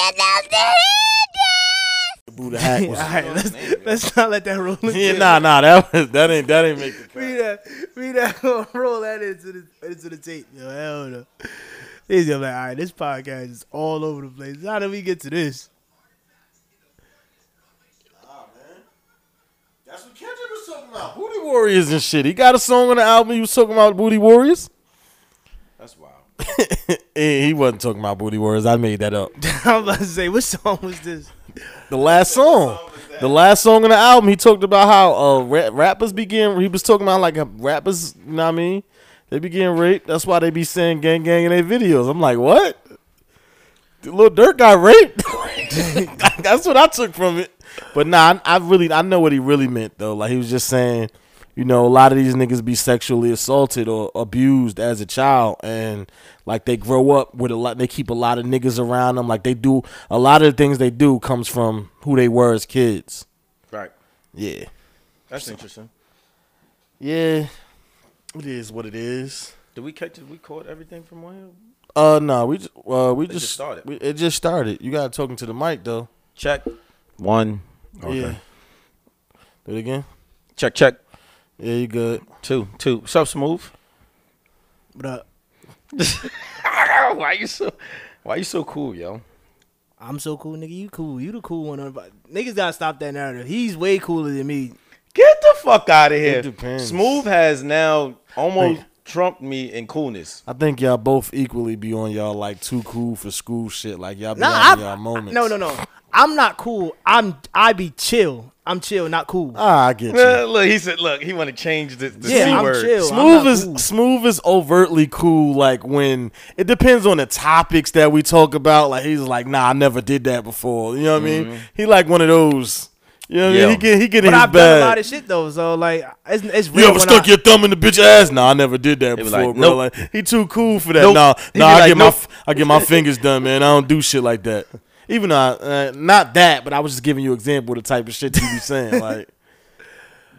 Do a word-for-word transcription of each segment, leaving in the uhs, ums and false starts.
that love the Buddha hack. All right, let's, let's not let that roll. Yeah, nah, nah, that was, that ain't that ain't make the cut. We that we that roll that into the into the tape. Yo, hell no. He's like, all right, this podcast is all over the place. How did we get to this? That's what Kendrick was talking about. Booty Warriors and shit. He got a song on the album. He was talking about Booty Warriors. That's wild. He wasn't talking about Booty Warriors. I made that up. I was about to say, what song was this? The last song. song the last song on the album. He talked about how uh, rap- rappers begin. He was talking about like rappers, you know what I mean? They begin raped. That's why they be saying gang gang in their videos. I'm like, what? The Lil Durk got raped. That's what I took from it. But nah, I, I really I know what he really meant though. Like he was just saying, you know, a lot of these niggas be sexually assaulted or abused as a child, and like they grow up with a lot. They keep a lot of niggas around them. Like they do a lot of the things they do comes from who they were as kids. Right. Yeah. That's so interesting. Yeah. It is what it is. Did we catch? Did we caught everything from one? Uh no, we just uh, we just, just started. We, it just started. You gotta talking to the mic though. Check. One. Okay. Yeah. Do it again. Check, check. Yeah, you good. Two, two. What's up, Smooth? What up? Why you so why you so cool, yo? I'm so cool, nigga. You cool. You the cool one. Niggas gotta stop that narrative. He's way cooler than me. Get the fuck out of here. Smooth has now almost trumped me in coolness. I think y'all both equally be on y'all like too cool for school shit. Like y'all be nah, on I, y'all moments. No, no, no. I'm not cool. I'm I be chill. I'm chill, not cool. Ah, I get you. Uh, look, he said, look, he want to change the, the yeah, C I'm word. Chill. Smooth I'm is cool. Smooth is overtly cool. Like when it depends on the topics that we talk about. Like he's like, nah, I never did that before. You know what mm-hmm. I mean? He like one of those. You know what yeah. I mean? He get he get in his bag. But I've done a lot of shit though, so like it's it's real. You ever stuck I, your thumb in the bitch ass? Nah, I never did that before, like, bro. Nope. Like he too cool for that. Nope. Nah, nah, I like, get nope. my I get my fingers done, man. I don't do shit like that. Even though, I, uh, not that, but I was just giving you an example of the type of shit you be saying. Like,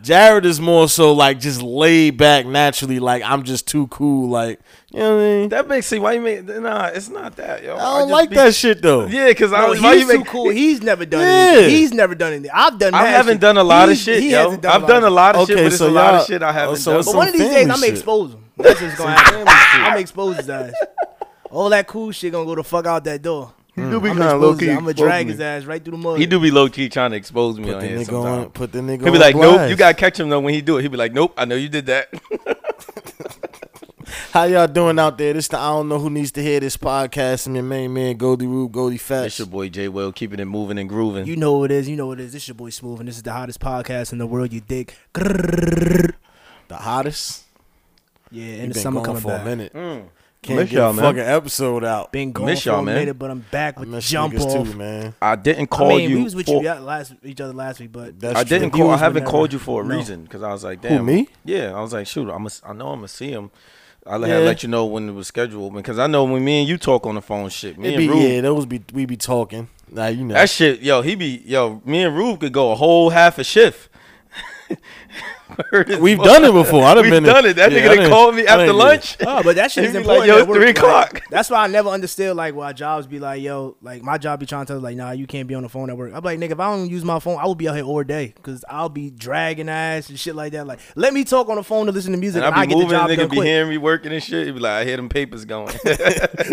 Jared is more so like just laid back naturally. Like, I'm just too cool. Like, you know what I mean? That makes sense. Why you make, nah, it's not that, yo. I don't I just like be, that shit, though. Yeah, because I was like, he's too make, cool. He's never done yeah. anything. He's never done anything. I've done that. I haven't shit. done a lot he, of shit, he yo. Done I've done a lot of okay, shit, but so it's a lot of shit I haven't oh, so done. But one of these days, shit. I'm going to expose him. That's what's going to happen. I'm going to expose his ass. All that cool shit going to go the fuck out that door. He do be kind of low key. I'm gonna drag his ass right through the mud. He do be low key trying to expose me on here sometimes. Put the nigga on. He'll be like, nope, you gotta catch him though when he do it. He'll be like, nope, I know you did that. How y'all doing out there? This the I don't know who needs to hear this podcast. I'm your main man, Goldie Rube, Goldie Fats. It's your boy J. Will, keeping it moving and grooving. You know what it is. You know what it is. This your boy Smooth, and this is the hottest podcast in the world. You dig? The hottest. Yeah, in the summer coming for a minute. Can't miss get y'all, a man. Fucking episode out. Been gone miss for y'all, a minute, man. But I'm back with the jump off. Too, man. I didn't call I mean, you. We was with for... you last each other last week, but that's I didn't call. I haven't whenever. called you for a no. reason because I was like, damn. Who, me? Yeah, I was like, shoot, I'm. A, I know I'm gonna see him. I yeah. had let you know when it was scheduled because I know when me and you talk on the phone, shit. Me be, and Rube, yeah, those be we be talking. Nah, you know that shit, yo. He be yo. Me and Rube could go a whole half a shift. We've boy. done it before. I've been done it. That yeah, nigga that called me after lunch. Oh, but that shit is important. Like, yo, it's three o'clock. Like, that's why I never understood like why jobs be like, yo, like my job be trying to tell us like, nah, you can't be on the phone at work. I'm like, nigga, if I don't use my phone, I will be out here all day because I'll be dragging ass and shit like that. Like, let me talk on the phone to listen to music. And, and I be I moving. Get the job nigga done be quick. Hearing me working and shit. He be like, I hear them papers going.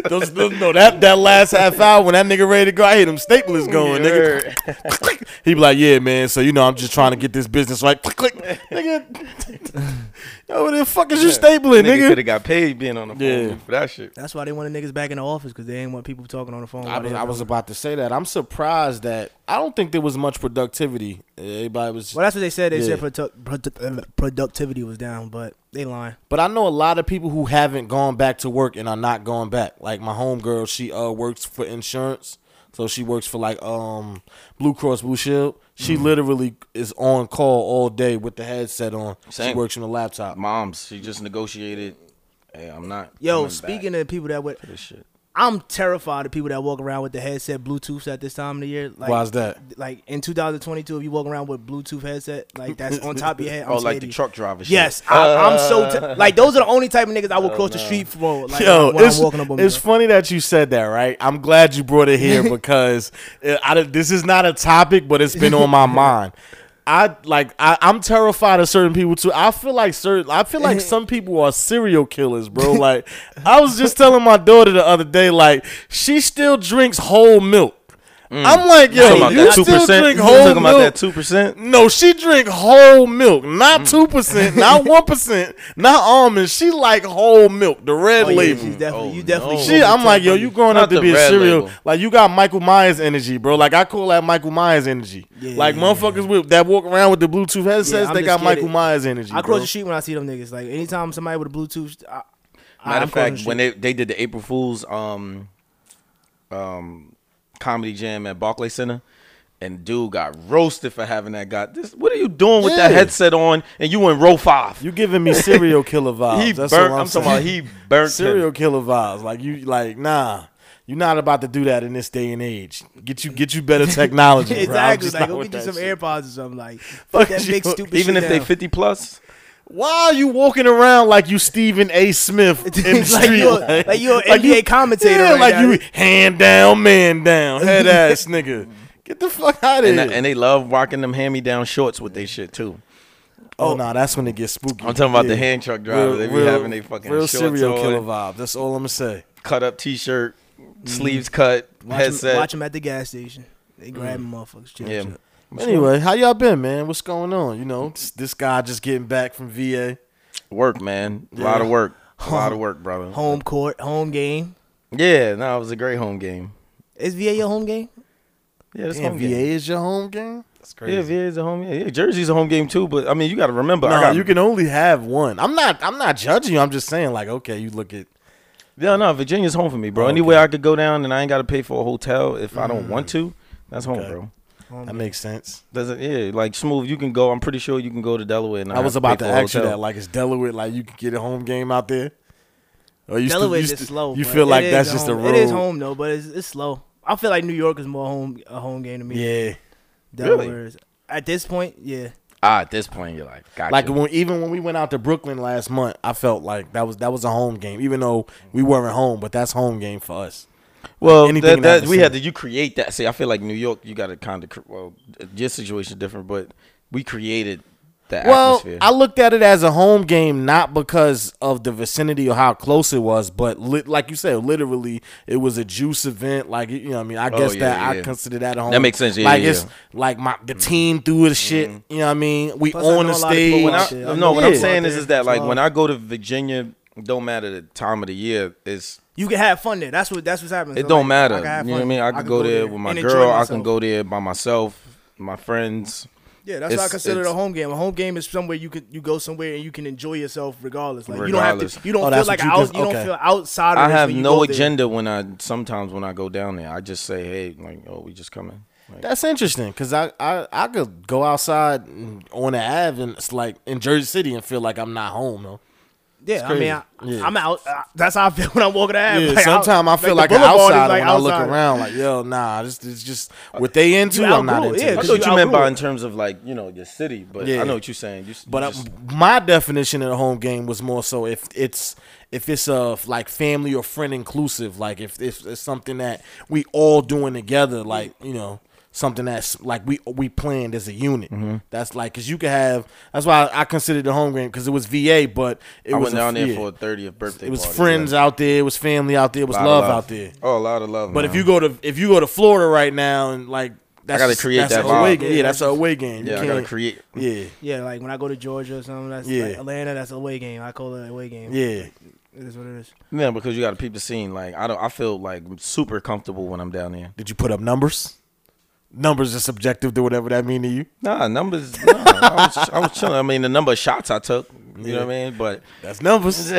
those, those, no, that that last half hour when that nigga ready to go, I hear them staplers going, yeah, nigga. He be like, yeah, man. So you know, I'm just trying to get this business right. Click, click, nigga. Yo, what the fuck is yeah. you stapling, nigga? Nigga could have got paid being on the phone yeah. for that shit. That's why they wanted niggas back in the office because they ain't want people talking on the phone. I was, I was about to say that. I'm surprised that I don't think there was much productivity. Everybody was. Well, that's what they said. They yeah. said produ- produ- productivity was down, but they lying. But I know a lot of people who haven't gone back to work and are not going back. Like my homegirl, she uh works for insurance, so she works for like um Blue Cross Blue Shield. She mm-hmm. literally is on call all day with the headset on. Same. She works on the laptop. Moms, she just negotiated. Hey, I'm not. Yo, speaking of people that went, I'm terrified of people that walk around with the headset Bluetooths at this time of the year. Like, why is that? Like in two thousand twenty-two, if you walk around with Bluetooth headset, like that's on top of your head. I'm oh, like the truck driver. Yes, shit. I, uh, I'm so t like those are the only type of niggas I would oh, cross no. the street for. Like, yo, when it's, I'm walking up on it's funny that you said that, right? I'm glad you brought it here because I, this is not a topic, but it's been on my mind. I like I, I'm terrified of certain people too. I feel like certain I feel like some people are serial killers, bro. Like I was just telling my daughter the other day, like she still drinks whole milk. Mm. I'm like, yo, about you that still two percent? Drink whole milk? About that two percent? No, she drink whole milk, not two percent, not one percent, not almonds. She like whole milk, the red oh, yeah, label. She's definitely, oh, you definitely. No. She, I'm like, yo, you growing not up to be a cereal? Label. Like you got Michael Myers energy, bro. Like I call that Michael Myers energy. Yeah, like yeah, motherfuckers yeah. with that walk around with the Bluetooth headsets, yeah, they got Michael it. Myers energy. I cross the street when I see them niggas. Like anytime somebody with a Bluetooth. I, Matter of fact, when they they did the April Fools, um, um. comedy jam at Barclays Center, and dude got roasted for having that guy. This, what are you doing with yeah. that headset on? And you in row five. You giving me serial killer vibes. he That's burnt. What I'm, I'm saying. Talking about he burnt serial him. Killer vibes. Like you, like nah. You're not about to do that in this day and age. Get you, get you better technology. Exactly. Like go get you some shit. AirPods or something. Like fuck that big stupid. Even shit if down. They fifty plus. Why are you walking around like you Stephen A. Smith in the like street? You're, like, like you're an like N B A you, commentator. Yeah, right like now. You hand down, man down, head ass nigga. Get the fuck out of and here. The, and they love rocking them hand-me-down shorts with their shit too. Oh, oh no, nah, that's when it gets spooky. I'm talking about yeah. the hand truck driver. Real, they be real, having they fucking real shorts serial on. Killer vibe. That's all I'm going to say. Cut up t-shirt, mm. sleeves cut, watch headset. Him, watch them at the gas station. They grabbing mm. motherfuckers. Chip, yeah. Chip. Anyway, how y'all been, man? What's going on? You know, this guy just getting back from V A. Work, man. A yeah. lot of work. A lot of work, brother. Home court, home game. Yeah, no, it was a great home game. Is V A your home game? Yeah, it's home V A game. V A is your home game? That's crazy. Yeah, V A is a home game. Yeah, Jersey's a home game too, but I mean, you got to remember. No, I gotta, you can only have one. I'm not I'm not judging you. I'm just saying, like, okay, you look at. Yeah, no, Virginia's home for me, bro. Oh, okay. Anywhere I could go down and I ain't got to pay for a hotel if mm. I don't want to, that's home, okay. bro. Home that game. Makes sense. Does it? Yeah, like smooth. You can go. I'm pretty sure you can go to Delaware. And I was about to, to ask you that. Like, is Delaware like you can get a home game out there? Or you Delaware is slow. You feel like that's just the road. It is home though, but it's, it's slow. I feel like New York is more home a home game to me. Yeah, Delaware really? Is at this point. Yeah. Ah, at this point, you're like, gotcha. Like when even when we went out to Brooklyn last month, I felt like that was that was a home game, even though we weren't home. But that's home game for us. Well, like that, that, we had to you create that. See, I feel like New York, you got to kind of well, your situation's different, but we created that well, atmosphere. Well, I looked at it as a home game, not because of the vicinity or how close it was, but li like you said, literally, it was a juice event. Like you know, what I mean, I oh, guess yeah, that yeah. I consider that a home. That makes sense. Yeah, like yeah, it's yeah. like my the team threw the shit. Mm-hmm. You know what I mean? We Plus, on the stage. When I, I no, know, what yeah. I'm saying is, is that like when I go to Virginia, don't matter the time of the year, it's. You can have fun there. That's what that's what's happening. It so, don't like, matter. You know what I mean? I, I could go, go there with my girl. I can go there by myself, my friends. Yeah, that's it's, what I consider a home game. A home game is somewhere you can you go somewhere and you can enjoy yourself regardless. Like regardless. you don't have to. You don't oh, feel like you, out, you okay. don't feel outside. Of I have when no agenda there. When I sometimes when I go down there, I just say, hey, like, oh, we just coming. Like, that's interesting because I, I I could go outside on the Ave and it's like in Jersey City and feel like I'm not home though. Yeah, I mean, I, yeah. I'm out. I, that's how I feel when I'm walking the Ave. Yeah, like, sometimes I feel like, like outside like when outside. I look around, like, yo, nah, this is just what they into. I'm not into. Yeah, I know what you meant by in terms of like, you know, your city, but yeah. I know what you're saying. You, but you just, I, my definition of a home game was more so if it's if it's a like family or friend inclusive, like if, if it's something that we all doing together, like you know. Something that's like we we planned as a unit. Mm-hmm. That's like because you could have. That's why I considered the home game because it was V A, but it I was went down there for a thirtieth birthday. It was party, friends yeah. out there, it was family out there, it was love, love out there. Oh, a lot of love. But man. if you go to if you go to Florida right now and like that's I gotta create that's that a away game. Yeah, that's an away game. You yeah, I gotta create. Yeah, yeah. Like when I go to Georgia or something, that's yeah. like Atlanta. That's an away game. I call it an away game. Yeah. It is what it is. Yeah, because you got a people scene. Like I don't. I feel like super comfortable when I'm down there. Did you put up numbers? Numbers are subjective to whatever that mean to you. Nah, numbers. Nah, I, was, I was chilling. I mean, the number of shots I took. You yeah. know what I mean? But that's numbers.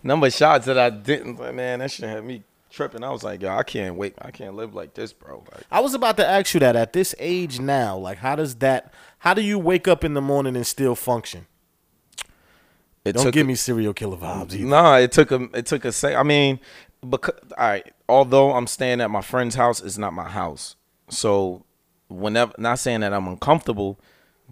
Number of shots that I didn't. But man, that shit had me tripping. I was like, yo, I can't wait. I can't live like this, bro. Like, I was about to ask you that. At this age now, like, how does that? How do you wake up in the morning and still function? It Don't give a, me serial killer vibes either. Nah, it took a. It took a. I mean, because all right. although I'm staying at my friend's house, it's not my house. So whenever, not saying that I'm uncomfortable,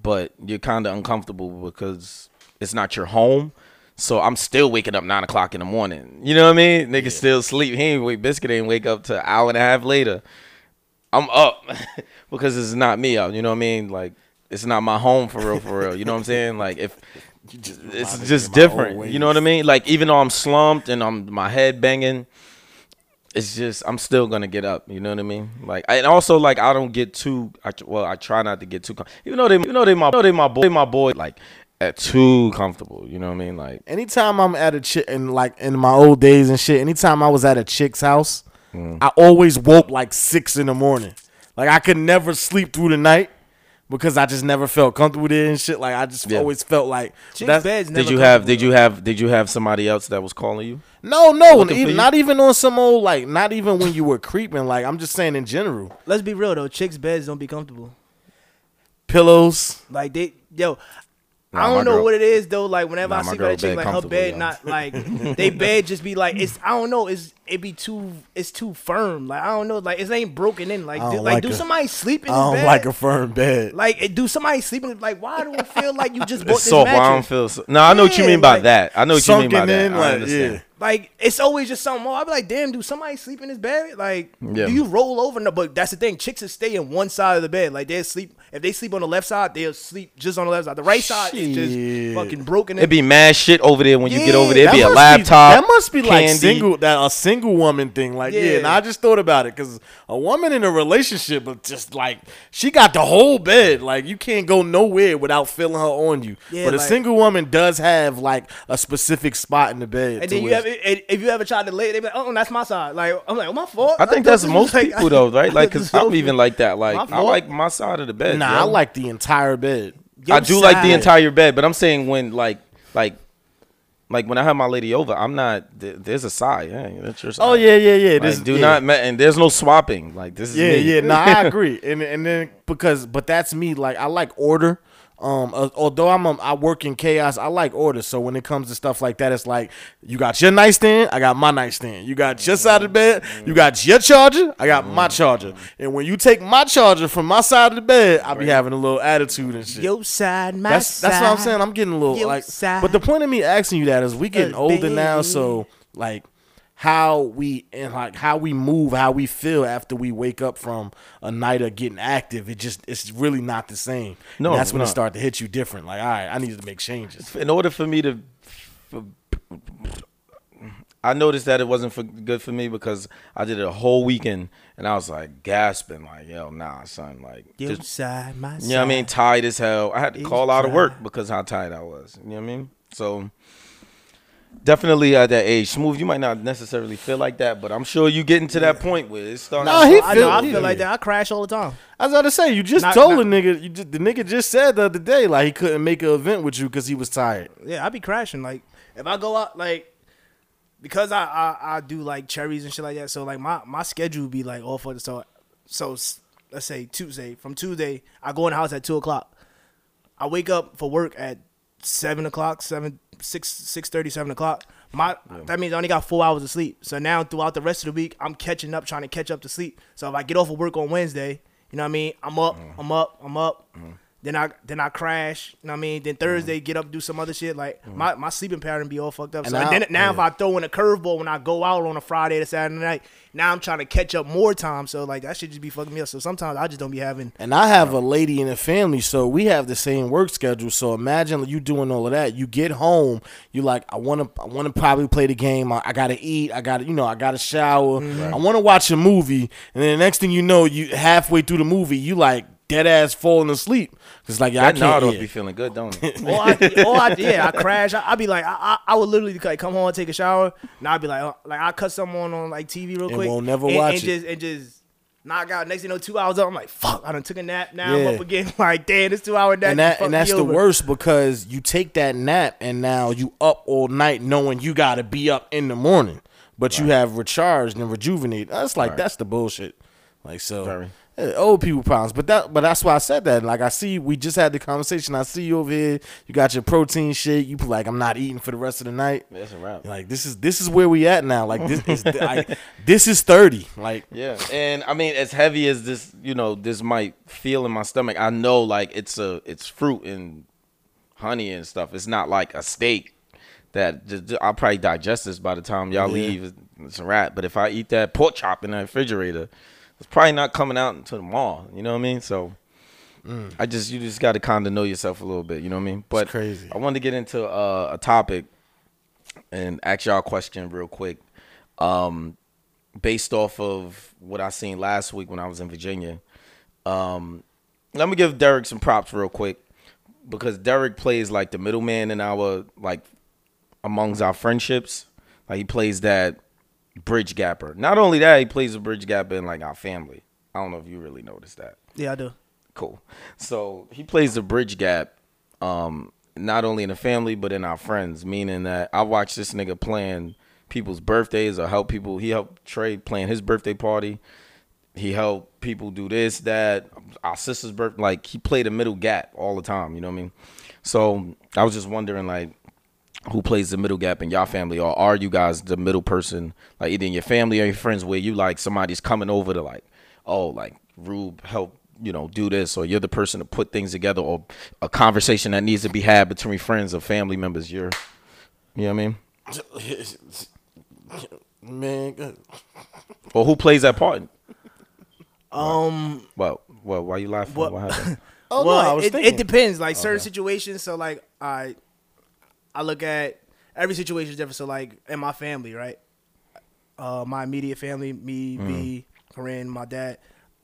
but you're kind of uncomfortable because it's not your home. So I'm still waking up nine o'clock in the morning. You know what I mean? Niggas yeah. still sleep. He ain't wake. Biscuit ain't wake up till an hour and a half later. I'm up because it's not me up. You know what I mean? Like, it's not my home for real, for real. You know what I'm saying? Like, if just it's just different. You know what I mean? Like, even though I'm slumped and I'm my head banging, it's just I'm still gonna get up. You know what I mean? Like, and also like I don't get too. I, well, I try not to get too. Even though they, you know they my, they my boy, my boy. Like. At too comfortable, you know what I mean? Like anytime I'm at a chick, and like in my old days and shit, anytime I was at a chick's house, mm. I always woke like six in the morning. Like I could never sleep through the night because I just never felt comfortable there and shit. Like I just yeah. always felt like that's, bed's never did you have? Did you have? Did you have somebody else that was calling you? No, no, even, not even on some old like. Not even when you were creeping. Like I'm just saying in general. Let's be real though. Chicks' beds don't be comfortable. Pillows, like they yo. Nah, I don't know girl, what it is though. Like whenever nah, I see a chick, like her bed, yo. not like they bed just be like it's. I don't know. It's it be too. It's too firm. Like I don't know. Like it ain't broken in. Like do, like, like do a, somebody sleep in? I don't bed? like a firm bed. Like do somebody sleep in? Like why do it feel like you just bought it's this soft, mattress? I don't feel. So, no, I know yeah, what you mean by like, that. I know what you mean by that. In, I understand. Yeah. Like it's always just something more. I be like, damn, do somebody sleep in this bed? Like, yeah. do you roll over? No, but that's the thing. Chicks will stay in one side of the bed. Like they sleep. If they sleep on the left side, they'll sleep just on the left side. The right side shit. is just fucking broken. It'd be mad shit over there when yeah, you get over there. It'd be a laptop. Be, that must be candy. like single that a single woman thing. Like yeah, yeah and I just thought about it because a woman in a relationship, but just like she got the whole bed. Like you can't go nowhere without feeling her on you. Yeah, but like, a single woman does have like a specific spot in the bed. And then you have. If you ever tried to lay, they be like, "Oh, that's my side." Like I'm like, "Oh, my fault." I think that's most people though, right? Like, cause I'm even like that. Like I like my side of the bed. Nah, yo. I like the entire bed. Your I do side. like the entire bed, but I'm saying when like like like when I have my lady over, I'm not. Th there's a side. Yeah, that's your side. Oh yeah, yeah, yeah. Like, this do yeah. not and there's no swapping. Like this is yeah, me. yeah. Nah, I agree. And and then because but that's me. Like I like order. Um, uh, although I'm, um, I work in chaos, I like order. So when it comes to stuff like that, it's like, you got your nightstand, I got my nightstand. You got your side of the bed, you got your charger, I got my charger. And when you take my charger from my side of the bed, I be having a little attitude and shit. Your side, my that's, side. That's what I'm saying. I'm getting a little, like, side. But the point of me asking you that is we getting uh, older baby. now. So like how we, and like how we move, how we feel after we wake up from a night of getting active, it just, it's really not the same. No, and that's when not. it starts to hit you different. Like, all right, I need to make changes. In order for me to, for, I noticed that it wasn't for, good for me because I did it a whole weekend and I was like gasping, like, yo, nah, son, like, your just, side, my you side. know what I mean? Tired as hell. I had to call out of work because how tired I was. You know what I mean? So. Definitely at that age, Smooth. You might not necessarily feel like that, but I'm sure you getting to that point where it's starting. No, he feel, I, know, I feel yeah. like that. I crash all the time. I was about to say, you just not, told not, a nigga. You just, the nigga just said the other day, like he couldn't make an event with you because he was tired. Yeah, I be crashing. Like if I go out, like because I I, I do like cherries and shit like that. So like my my schedule be like all for the so so let's say Tuesday. From Tuesday, I go in the house at two o'clock. I wake up for work at seven o'clock. Seven. Six six thirty seven o'clock. My yeah. that means I only got four hours of sleep. So now throughout the rest of the week, I'm catching up, trying to catch up to sleep. So if I get off of work on Wednesday, you know what I mean. I'm up, mm. I'm up, I'm up. Mm. Then I then I crash. You know what I mean. Then Thursday, mm. get up, do some other shit. Like mm. my my sleeping pattern be all fucked up. And so now, then now yeah. if I throw in a curveball when I go out on a Friday to Saturday night, now I'm trying to catch up more time. So like that shit just be fucking me up. So sometimes I just don't be having. And I have you know, a lady in the family, so we have the same work schedule. So imagine you doing all of that. You get home, you like I want to I want to probably play the game. I, I gotta eat. I gotta you know I gotta shower. Mm. Right. I want to watch a movie. And then the next thing you know, you halfway through the movie, you like. Dead ass falling asleep. It's like, yeah, I can't yeah. be feeling good, don't it? or, I, or I, yeah, I crash. I, I be like, I, I, I would literally like come home and take a shower, and I'd be like, oh, like I cut someone on like T V real and quick, won't never and, watch and it, just, and just knock out. Next thing you know, two hours up, I'm like, fuck, I done took a nap. Now yeah. I'm up again. Like, damn, this two hour nap. And, that, and that's the over. worst because you take that nap and now you up all night, knowing you gotta be up in the morning, but right. you have recharged and rejuvenated. That's like right. that's the bullshit. Like, so Very. old people problems. But that but that's why I said that. Like, I see, we just had the conversation. I see you over here. You got your protein shake. You like, I'm not eating for the rest of the night. That's a wrap. Like, this is this is where we at now. Like, this is like, this is thirty. Like, yeah. And I mean, as heavy as this, you know, this might feel in my stomach, I know like it's a it's fruit and honey and stuff. It's not like a steak that just, I'll probably digest this by the time y'all yeah. leave. It's a wrap. But if I eat that pork chop in the refrigerator, it's probably not coming out until tomorrow. You know what I mean? So mm. I just you just got to kind of know yourself a little bit. You know what I mean? But it's crazy. I wanted to get into uh, a topic and ask y'all a question real quick. Um, based off of what I seen last week when I was in Virginia. Um, let me give Derek some props real quick, because Derek plays like the middleman in our, like, amongst our friendships. Like, he plays that bridge gapper. Not only that, he plays a bridge gapper in like our family. I don't know if you really noticed that. Yeah, I do. Cool. So he plays the bridge gap, um, not only in the family but in our friends. Meaning that I watched this nigga playing people's birthdays, or help people. He helped Trey plan his birthday party. He helped people do this, that. Our sister's birthday. Like, he played a middle gap all the time. You know what I mean? So I was just wondering, like, who plays the middle gap in your family? Or are you guys the middle person, like either in your family or your friends, where you like somebody's coming over to like, oh, like Rube help, you know, do this, or you're the person to put things together, or a conversation that needs to be had between friends or family members? You're, you know what I mean? Man. Or who plays that part? Um. Well, well, why you laughing? Well, what happened? Oh, well, no, I was it, thinking. It depends, like, oh, certain yeah. situations. So like, I. I look at every situation is different. So, like, in my family, right? Uh, my immediate family, me, mm. B, Corinne, my dad.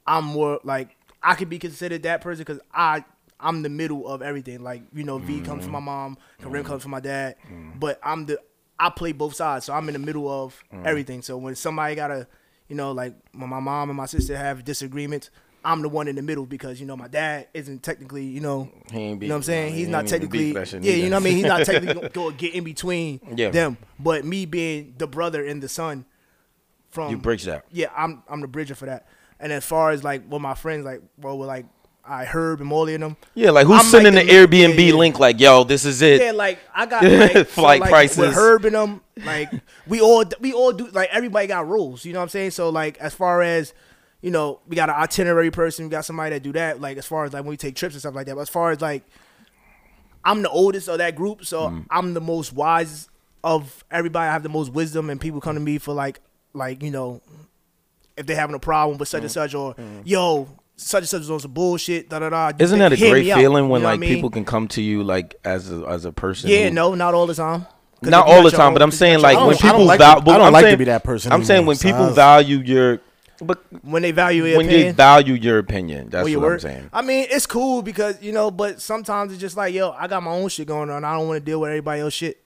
I'm more like, I could be considered that person because I, I'm the middle of everything. Like, you know, V mm. comes from my mom, Corinne mm. comes from my dad. Mm. But I'm the, I play both sides. So I'm in the middle of mm. everything. So when somebody got a, you know, like when my mom and my sister have disagreements, I'm the one in the middle because, you know, my dad isn't technically, you know, he ain't beat, you know what I'm saying? He's he not technically, yeah, either. You know what I mean? He's not technically going to go get in between yeah. them. But me being the brother and the son from... You bridge that. Yeah, I'm I'm the bridger for that. And as far as, like, with my friends, like, well, with, like, I Herb and Molly and them. Yeah, like, who's I'm sending like the, the Airbnb yeah, yeah. link, like, yo, this is it? Yeah, like, I got, like... Flight so, like, prices. With Herb and them, like, we all, we all do, like, everybody got rules, you know what I'm saying? So, like, as far as... You know, we got an itinerary person. We got somebody that do that. Like, as far as, like, when we take trips and stuff like that. But as far as, like, I'm the oldest of that group, so mm. I'm the most wise of everybody. I have the most wisdom, and people come to me for, like, like you know, if they're having a problem with such mm. and such, or, mm. yo, such and such is on some bullshit, da-da-da. Isn't that a great feeling out, when, you know like, I mean? People can come to you, like, as a, as a person? Yeah, who... no, not all the time. Not all the time, own, but I'm saying, like, when people... I don't like, val- to, I don't like saying, to be that person. I'm anymore, saying when so people value your... But when they value your when opinion, they value your opinion, that's your what work. I'm saying. I mean, it's cool because you know, but sometimes it's just like, yo, I got my own shit going on. I don't want to deal with everybody else's shit.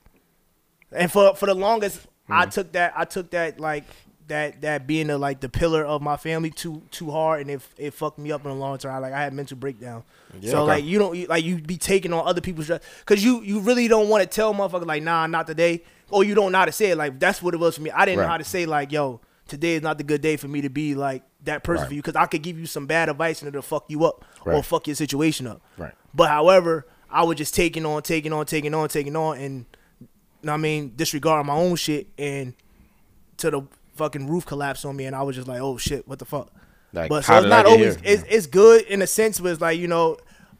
And for for the longest, mm-hmm. I took that, I took that like that that being the, like the pillar of my family too too hard, and it it fucked me up in the long term. I, like I had mental breakdown. Yeah, so okay. like you don't like you be taking on other people's stress because you you really don't want to tell motherfuckers like, nah, not today, or you don't know how to say it. Like that's what it was for me. I didn't right. know how to say like, yo. Today is not the good day for me to be like that person right. for you because I could give you some bad advice and it'll fuck you up right. or fuck your situation up. Right. But however, I was just taking on, taking on, taking on, taking on, and you know what I mean, disregarding my own shit and till the fucking roof collapsed on me, and I was just like, oh shit, what the fuck? Like, but so it's not always it's, it's good in a sense, but it's like you know,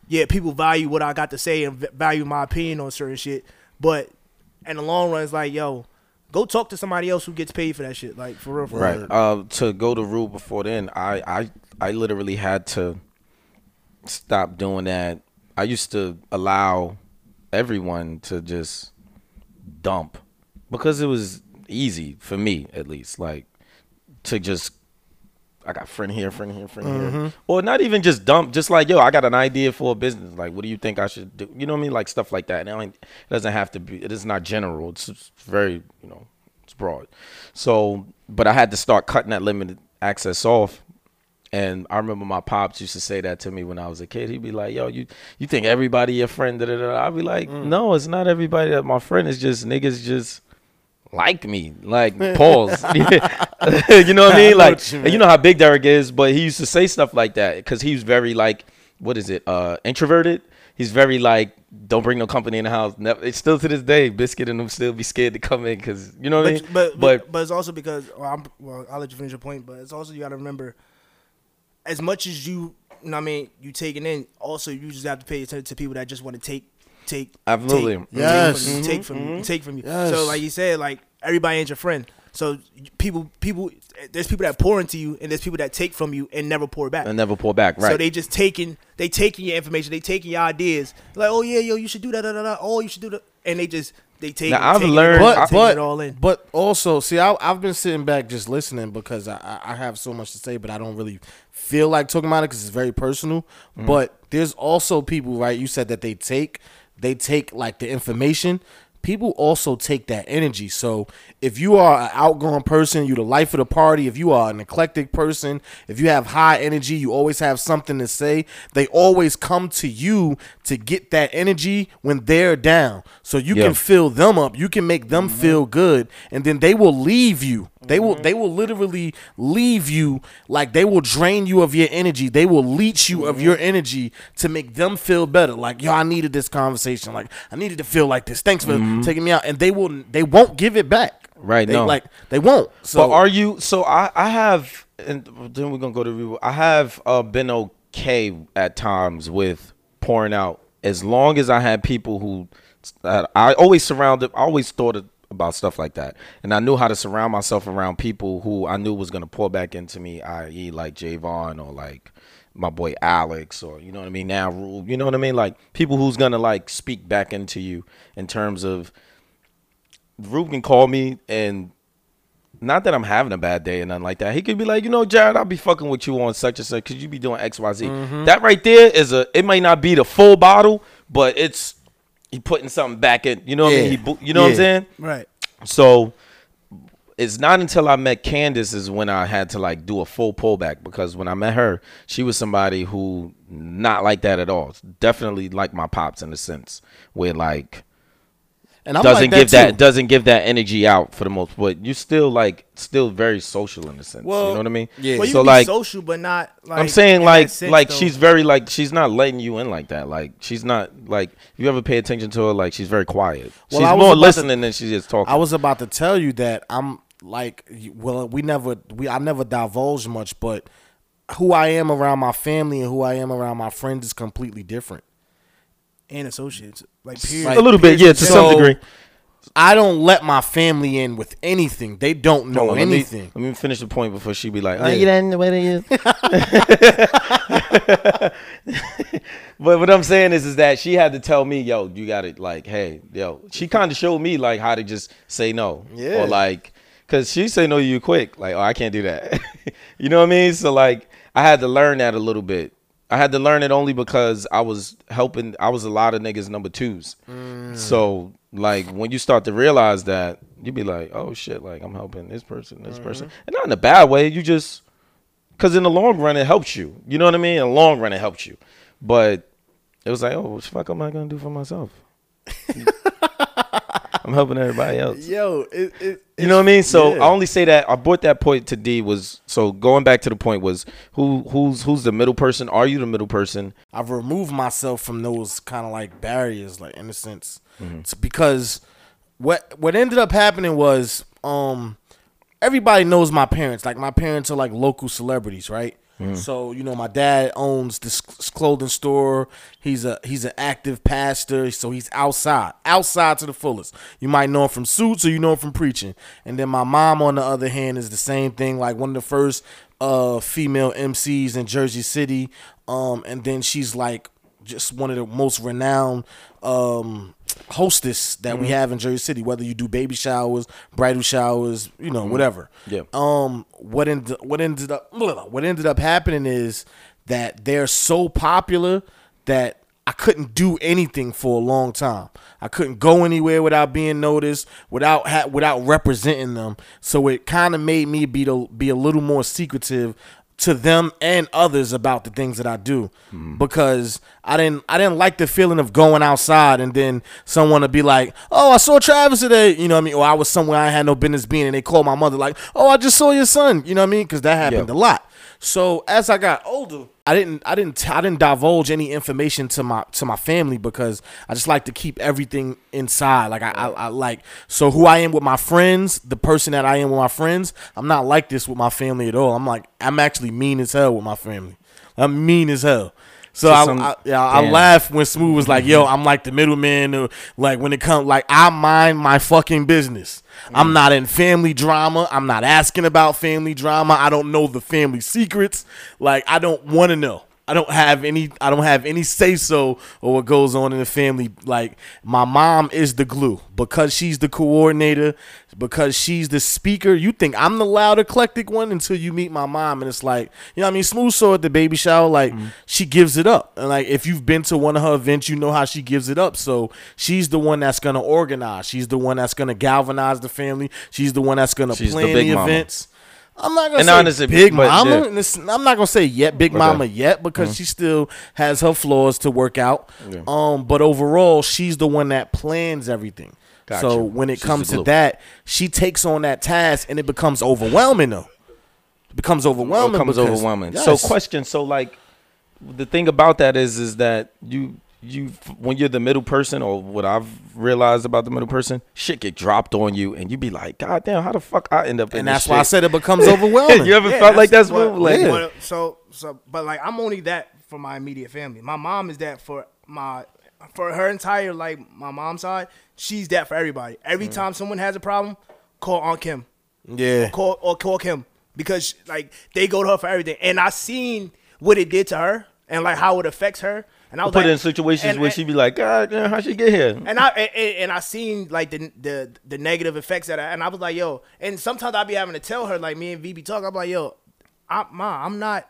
yeah, people value what I got to say and value my opinion on certain shit, but in the long run, it's like yo. Go talk to somebody else who gets paid for that shit, like for real. For right. Real. Uh, to go to Rube before then, I, I I literally had to stop doing that. I used to allow everyone to just dump because it was easy for me, at least. Like to just, I got friend here, friend here, friend mm-hmm. here, or not even just dump. Just like yo, I got an idea for a business. Like, what do you think I should do? You know what I mean? Like stuff like that. And I mean, it doesn't have to be. It is not general. It's, it's very, you know, it's broad. So, but I had to start cutting that limited access off. And I remember my pops used to say that to me when I was a kid. He'd be like, "Yo, you you think everybody your friend?" Da, da, da. I'd be like, mm. "No, it's not everybody that my friend. It's just niggas just like me, like pause. You know what I mean? Like, I know what you, and you know how big Derek is, but he used to say stuff like that because he was very like, what is it? Uh, introverted. He's very like, don't bring no company in the house. Never. It's still to this day, Biscuit and them still be scared to come in because you know what but, I mean. But, but but it's also because well, I'm, well, I'll let you finish your point. But it's also you got to remember, as much as you, you know what I mean, you taking in. Also, you just have to pay attention to people that just want to take. Take, absolutely. Take, yes. Take from, mm-hmm. take, from mm-hmm. take from you. Yes. So like you said, like everybody ain't your friend. So people, people, there's people that pour into you, and there's people that take from you and never pour back. And never pour back, right? So they just taking, they taking your information, they taking your ideas. Like, oh yeah, yo, you should do that, da, da, da. Oh, you should do that, and they just they take. Now, it, I've take learned, it, all, but, but, it all in. But also, see, I, I've been sitting back just listening because I, I have so much to say, but I don't really feel like talking about it because it's very personal. Mm-hmm. But there's also people, right? You said that they take. They take, like, the information. People also take that energy. So if you are an outgoing person, you're the life of the party. If you are an eclectic person, if you have high energy, you always have something to say. They always come to you to get that energy when they're down. So you yeah. can fill them up. You can make them mm-hmm. feel good. And then they will leave you. They will they will literally leave you, like they will drain you of your energy. They will leech you of your energy to make them feel better. Like, yo, I needed this conversation. Like, I needed to feel like this. Thanks for mm-hmm. taking me out. And they will they won't give it back. Right. They, no. Like they won't. So but are you so I, I have and then we're gonna go to review. I have uh, been okay at times with pouring out as long as I had people who uh, I always surrounded I always thought of about stuff like that, and I knew how to surround myself around people who I knew was going to pour back into me, that is like Javon or like my boy Alex or you know what I mean now Rule, you know what I mean, like people who's going to like speak back into you in terms of Rube can call me and not that I'm having a bad day or nothing like that. He could be like, you know, Jared, I'll be fucking with you on such and such because you be doing X Y Z. Mm-hmm. That right there is a, it might not be the full bottle, but it's he putting something back in, you know what yeah. I mean? He, you know yeah. what I'm saying? Right. So it's not until I met Candace is when I had to like do a full pullback, because when I met her, she was somebody who not like that at all. Definitely like my pops in a sense where like and I'm doesn't like that give too. that doesn't give that energy out for the most, but you still like still very social in a sense. Well, you know what I mean? Yeah. Well, you so, can like, be social, but not like I'm saying like sense, like though. She's very like she's not letting you in like that. Like she's not like if you ever pay attention to her, like she's very quiet. Well, she's more listening to, than she's just talking. I was about to tell you that I'm like well we never we I never divulge much, but who I am around my family and who I am around my friends is completely different. And associates, like, peers, like a little bit, yeah, to some degree. I don't let my family in with anything. They don't know on, anything. Let me, let me finish the point before she be like, "Oh, you didn't know what it is." But what I'm saying is, is that she had to tell me, "Yo, you got it." Like, hey, yo, she kind of showed me like how to just say no, yeah, or like, cause she say no to you quick, like, "Oh, I can't do that." You know what I mean? So like, I had to learn that a little bit. I had to learn it only because I was helping. I was a lot of niggas number twos. Mm. So, like, when you start to realize that, you be like, oh, shit, like, I'm helping this person, this mm-hmm. person. And not in a bad way. You just, because in the long run, it helps you. You know what I mean? In the long run, it helps you. But it was like, oh, what the fuck am I going to do for myself? I'm helping everybody else. Yo, it, it, you know what I mean? So yeah. I only say that I brought that point to D was so going back to the point was who who's who's the middle person? Are you the middle person? I've removed myself from those kind of like barriers, like in a sense, mm-hmm. because what what ended up happening was um everybody knows my parents. Like my parents are like local celebrities, right? Mm. So, you know, my dad owns this clothing store. He's a he's an active pastor, so he's outside, outside to the fullest. You might know him from Suits or you know him from preaching. And then my mom, on the other hand, is the same thing, like one of the first uh, female M Cs in Jersey City. Um, and then she's like just one of the most renowned um hostess that mm-hmm. we have in Jersey City, whether you do baby showers, bridal showers, you know, mm-hmm. whatever. Yeah. Um. What ended What ended up What ended up happening is that they're so popular that I couldn't do anything for a long time. I couldn't go anywhere without being noticed, without ha- without representing them. So it kind of made me be the, be a little more secretive to them and others about the things that I do, mm. because I didn't I didn't like the feeling of going outside and then someone would be like, oh, I saw Travis today, you know what I mean? Or I was somewhere I had no business being and they called my mother like, oh, I just saw your son, you know what I mean? Because that happened yep. a lot. So as I got older, I didn't I didn't I didn't divulge any information to my to my family because I just like to keep everything inside. Like I, I, I like so who I am with my friends, the person that I am with my friends, I'm not like this with my family at all. I'm like I'm actually mean as hell with my family. I'm mean as hell. So, so I, some, I, yeah, I laugh when Smooth was like, yo, I'm like the middleman. Or, like when it comes, like I mind my fucking business. Mm. I'm not in family drama. I'm not asking about family drama. I don't know the family secrets. Like I don't want to know. I don't have any. I don't have any say so or what goes on in the family. Like my mom is the glue because she's the coordinator, because she's the speaker. You think I'm the loud eclectic one until you meet my mom, and it's like, you know what I mean? Smooth saw at the baby shower, like mm-hmm. she gives it up, and like if you've been to one of her events, you know how she gives it up. So she's the one that's gonna organize. She's the one that's gonna galvanize the family. She's the one that's gonna she's plan the, big the events. Mama. I'm not gonna and say honestly, Big Mama. Yeah. This, I'm not gonna say yet Big okay. Mama yet because mm-hmm. she still has her flaws to work out. Yeah. Um, but overall, she's the one that plans everything. Gotcha. So when it she's comes to that, she takes on that task, and it becomes overwhelming. Though it becomes overwhelming. It becomes because, overwhelming. Yes. So question. So like, the thing about that is, is that you. You when you're the middle person, or what I've realized about the middle person, shit get dropped on you, and you be like, "God damn, how the fuck I end up?" in And that's this why shit? I said it becomes overwhelming. You ever yeah, felt that's like that's what, like yeah. what, so so. But like, I'm only that for my immediate family. My mom is that for my for her entire like my mom's side. She's that for everybody. Every mm. time someone has a problem, call Aunt Kim. Yeah, or call or call Kim because like they go to her for everything. And I seen what it did to her and like how it affects her. And I was put like, in situations and, where and, she'd be like, God, how'd she get here? And I and, and I seen like the the the negative effects that I, and I was like, yo. And sometimes I'd be having to tell her, like me and V be talking, I'm like, yo, I, Ma, I'm not,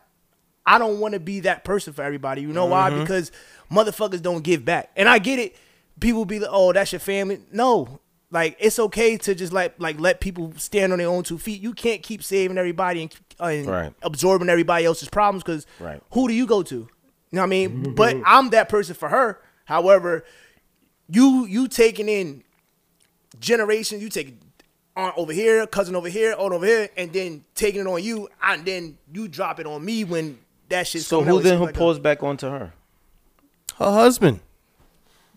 I don't want to be that person for everybody. You know mm-hmm. why? Because motherfuckers don't give back. And I get it. People be like, oh, that's your family. No. Like, it's okay to just like like let people stand on their own two feet. You can't keep saving everybody and, uh, and right. absorbing everybody else's problems because right. who do you go to? You know what I mean? But I'm that person for her. However, you you taking in generation, you take aunt over here, cousin over here, aunt over here, and then taking it on you, and then you drop it on me when that shit's so who then who like pulls a, back onto her? Her husband.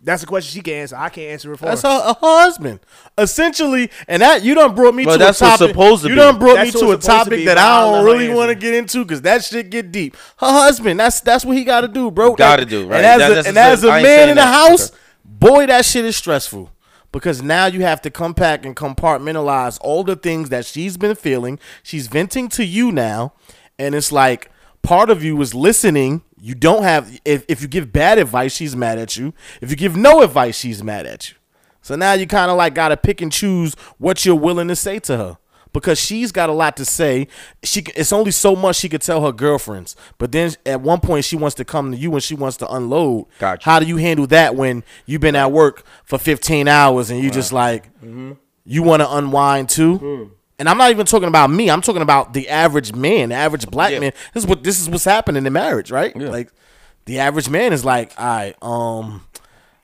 That's a question she can answer. I can't answer it for that's her. That's her husband, essentially. And that you done brought me bro, to that's a topic. What's supposed to you be. done brought that's me to a topic to be, that I don't really want to get into because that shit get deep. Her husband. That's that's what he got to do, bro. Got to do right. And as that, a, and as a man in the that. house, okay. boy, that shit is stressful because now you have to come back and compartmentalize all the things that she's been feeling. She's venting to you now, and it's like part of you is listening. You don't have, if, if you give bad advice, she's mad at you. If you give no advice, she's mad at you. So now you kind of like got to pick and choose what you're willing to say to her because she's got a lot to say. She It's only so much she could tell her girlfriends. But then at one point she wants to come to you and she wants to unload. Gotcha. How do you handle that when you've been at work for fifteen hours and you right. just like, mm-hmm. you want to unwind too? Mm. And I'm not even talking about me. I'm talking about the average man, the average black yeah. man. This is what this is what's happening in marriage, right? Yeah. Like the average man is like, all right, um,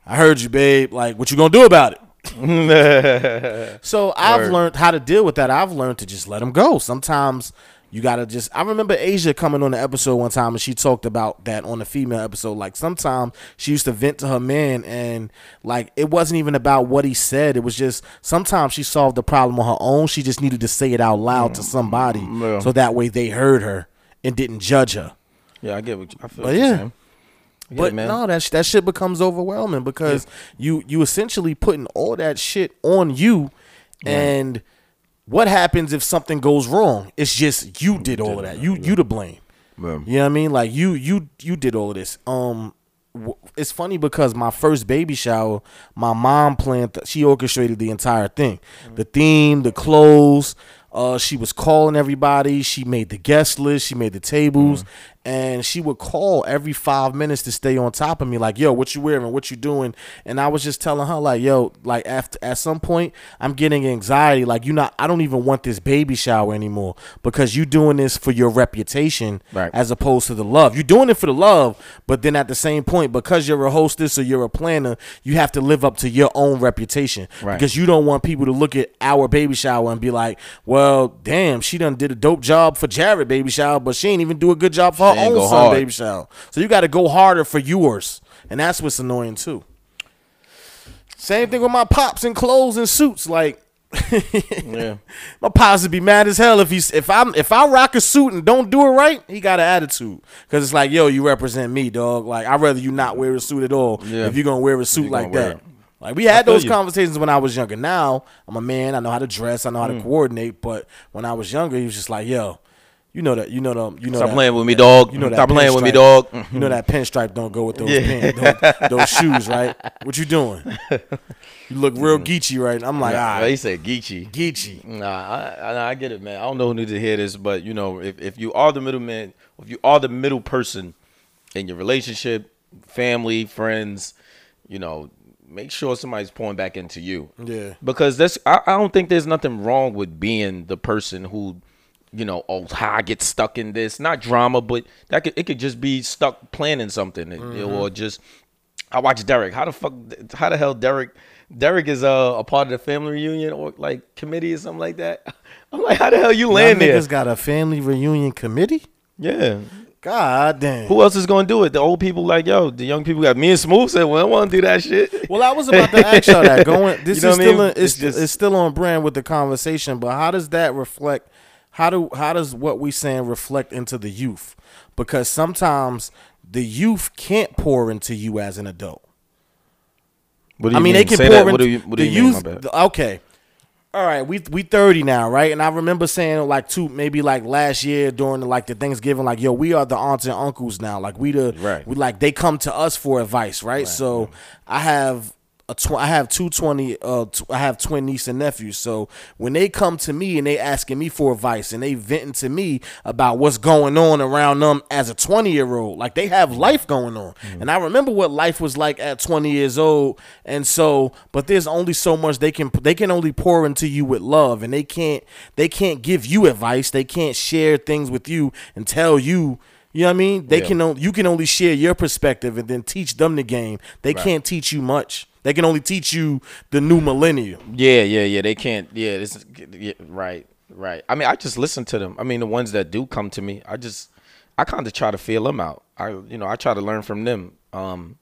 I heard you, babe. Like, what you gonna do about it? So Word. I've learned how to deal with that. I've learned to just let them go. Sometimes you gotta just. I remember Asia coming on the episode one time, and she talked about that on the female episode. Like sometimes she used to vent to her man, and like it wasn't even about what he said. It was just sometimes she solved the problem on her own. She just needed to say it out loud to somebody, yeah. so that way they heard her and didn't judge her. Yeah, I get what you, I feel. But yeah, saying. I get but it, man. no, that that shit becomes overwhelming because yeah. you you essentially putting all that shit on you, yeah. and. What happens if something goes wrong? It's just you did all of that. You you to blame. Yeah. You know what I mean? Like you you you did all of this. Um, it's funny because my first baby shower, my mom planned. Th- she orchestrated the entire thing, the theme, the clothes. Uh, she was calling everybody. She made the guest list. She made the tables. Mm. And she would call every five minutes to stay on top of me, like, yo, what you wearing? What you doing? And I was just telling her, like, yo, like, after, at some point, I'm getting anxiety. Like, you not, I don't even want this baby shower anymore because you doing this for your reputation, right, as opposed to the love. You're doing it for the love, but then at the same point, because you're a hostess or you're a planner, you have to live up to your own reputation, right, because you don't want people to look at our baby shower and be like, well, damn, she done did a dope job for Jared baby shower, but she ain't even do a good job for her own son hard. baby shower. So you got to go harder for yours, and that's what's annoying too. Same thing with my pops in clothes and suits. Like, yeah, my pops would be mad as hell if he's if I'm if I rock a suit and don't do it right. He got an attitude because it's like, yo, you represent me, dog. Like, I'd rather you not wear a suit at all, yeah, if you're gonna wear a suit like that. Like, we had those you. conversations when I was younger. Now I'm a man. I know how to dress. I know how to mm. coordinate. But when I was younger, he was just like, yo, you know that, you know them, you know. Stop that, playing with me, dog. You know that. Stop playing with me, dog. You know that pinstripe don't go with those yeah. pants, those, those shoes, right? What you doing? You look real geeky, right? I'm like, ah. Right. He said geeky. Geeky. Nah, I, I, I get it, man. I don't know who needs to hear this, but you know, if if you are the middleman, if you are the middle person in your relationship, family, friends, you know, make sure somebody's pouring back into you. Yeah. Because that's, I, I don't think there's nothing wrong with being the person who, you know, oh, I get stuck in this. Not drama, but that could, it could just be stuck planning something, mm-hmm. or just. I watch Derek. How the fuck? How the hell Derek? Derek is a, a part of the family reunion or like committee or something like that. I'm like, how the hell you land there? Niggas got a family reunion committee. Yeah. God damn. Who else is going to do it? The old people like, yo, the young people got me and Smooth said, well, I want to do that shit. Well, I was about to ask y'all that. Going, this you know is still in, it's, it's, just, it's still on brand with the conversation, but how does that reflect? How do how does what we saying reflect into the youth? Because sometimes the youth can't pour into you as an adult. What do you I mean, mean? They can Say pour that. into what do you, what do the you youth. Mean, okay, all right, we we thirty now, right? And I remember saying like two, maybe like last year during the, like the Thanksgiving, like, yo, we are the aunts and uncles now. Like we the right. we like they come to us for advice, right? right. So right. I have. A tw- I have two twenty. Uh, tw- I have twin niece and nephews. So when they come to me and they asking me for advice and they venting to me about what's going on around them as a twenty year old, like they have life going on. Mm-hmm. And I remember what life was like at twenty years old. And so, but there's only so much they can they can only pour into you with love, and they can't they can't give you advice. They can't share things with you and tell you. You know what I mean? They yeah. can o- you can only share your perspective and then teach them the game. They right. can't teach you much. They can only teach you the new millennium. Yeah, yeah, yeah. They can't. Yeah, this. Yeah, right, right. I mean, I just listen to them. I mean, the ones that do come to me, I just, I kind of try to feel them out. I, you know, I try to learn from them. Um,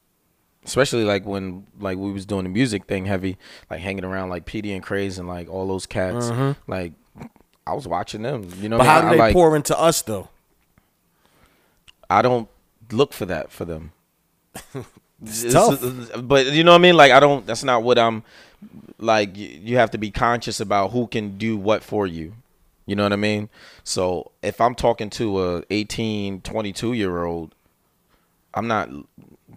especially like when, like we was doing the music thing heavy, like hanging around like P D and Craze and like all those cats. Mm-hmm. Like, I was watching them. You know, but how do they I, like, pour into us though? I don't look for that for them. It's it's, tough. But you know what I mean? Like, I don't, that's not what I'm like. You have to be conscious about who can do what for you. You know what I mean? So if I'm talking to a eighteen, twenty-two year old, I'm not,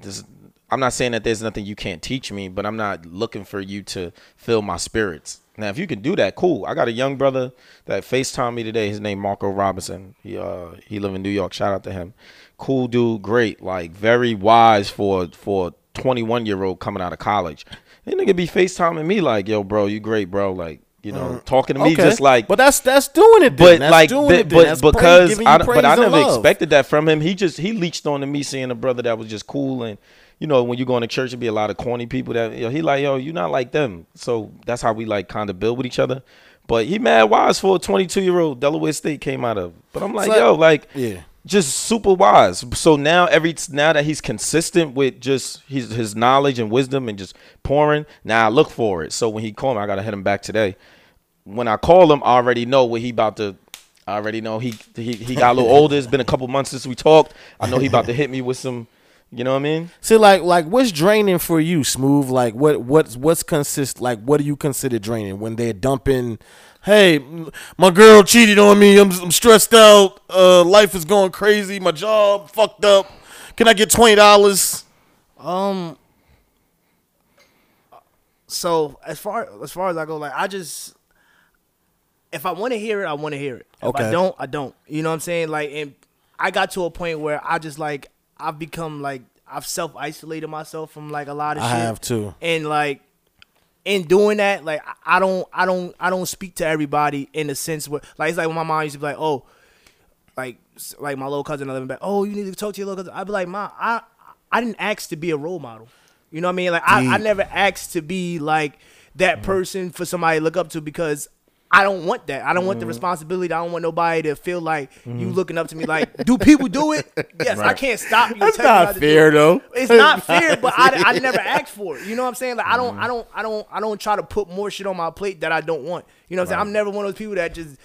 this, I'm not saying that there's nothing you can't teach me, but I'm not looking for you to fill my spirits. Now, if you can do that, cool. I got a young brother that FaceTimed me today. His name, Marco Robinson. He uh he live in New York. Shout out to him. Cool dude, great. Like very wise for for twenty-one year old coming out of college. That nigga be FaceTiming me like, yo, bro, you great, bro. Like, you know, mm-hmm. talking to me okay. just like. But that's that's doing it. Then. But that's like, doing the, it then. But that's because praise, I, but I never love. expected that from him. He just he leached on to me seeing a brother that was just cool and. You know, when you go into church, it'd be a lot of corny people that, you know, he like, yo, you're not like them. So that's how we like kind of build with each other. But he mad wise for a twenty-two-year-old Delaware State came out of. But I'm like, like yo, like, yeah. just super wise. So now every now that he's consistent with just his, his knowledge and wisdom and just pouring, now I look for it. So when he called me, I got to hit him back today. When I call him, I already know what he about to I already know he he, he got a little older. It's been a couple months since we talked. I know he about to hit me with some. You know what I mean? See, like, like what's draining for you, Smooth? Like, what, what's, what's consist? Like, what do you consider draining when they're dumping? Hey, my girl cheated on me. I'm, I'm stressed out. Uh, life is going crazy. My job fucked up. Can I get twenty dollars? Um. So as far as far as I go, like, I just, if I want to hear it, I want to hear it. If okay. I don't, I don't. You know what I'm saying? Like, and I got to a point where I just like I've become like I've self isolated myself from like a lot of I shit. I have too. And like in doing that, like I don't I don't I don't speak to everybody in a sense where like it's like when my mom used to be like, oh, like like my little cousin, I live in back, oh, you need to talk to your little cousin. I'd be like, Ma, I I didn't ask to be a role model. You know what I mean? Like I, I never asked to be like that person for somebody to look up to because I don't want that. I don't mm. want the responsibility. I don't want nobody to feel like mm. you looking up to me. Like, do people do it? Yes, right. I can't stop you. That's not fair, though. It's not fair, but I, I never asked for it. You know what I'm saying? Like, mm. I don't, I don't, I don't, I don't try to put more shit on my plate that I don't want. You know what I'm right. saying? I'm never one of those people that just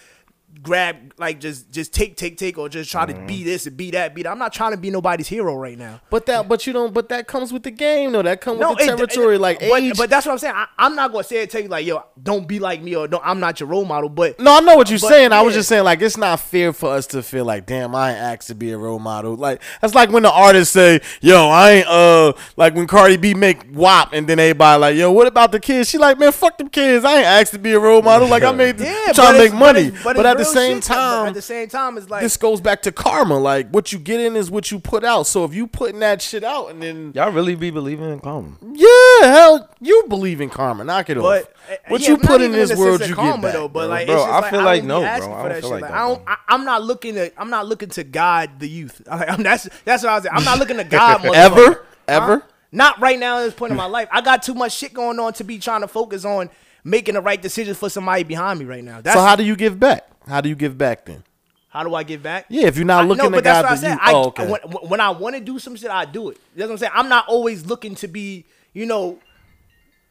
grab, like, just, just take, take, take, or just try mm. to be this and be that, be that. I'm not trying to be nobody's hero right now. But that, but you don't. But that comes with the game, though. That comes no, with the it, territory, it, like but, age. But that's what I'm saying. I, I'm not gonna say it, tell you like, yo, don't be like me, or no, I'm not your role model. But no, I know what you're but, saying. Yeah. I was just saying like it's not fair for us to feel like, damn, I ain't asked to be a role model. Like that's like when the artists say, yo, I ain't uh, like when Cardi B make W A P, and then everybody like, yo, what about the kids? She like, man, fuck them kids. I ain't asked to be a role model. Like I made, yeah, trying to make money, but, it's, but, it's, but at the same time, at the same time, it's like this goes back to karma. Like what you get in is what you put out. So if you putting that shit out, and then y'all really be believing in karma. Yeah, hell, you believe in karma. Knock it but, off. What yeah, you put in this world, you karma, get back. Though, but like, bro, it's just I like, feel I like no, bro. I don't feel like, like that, I don't, I, I'm not looking to. I'm not looking to guide the youth. I, I'm, that's that's what I was saying. I'm not looking to guide ever, ever. Huh? Not right now at this point in my life. I got too much shit going on to be trying to focus on making the right decisions for somebody behind me right now. That's, so how do you give back? How do you give back then? How do I give back? Yeah, if you're not looking I, no, to guide the youth. I, oh, okay. When, when I want to do some shit, I do it. You know what I'm saying? I'm not always looking to be, you know,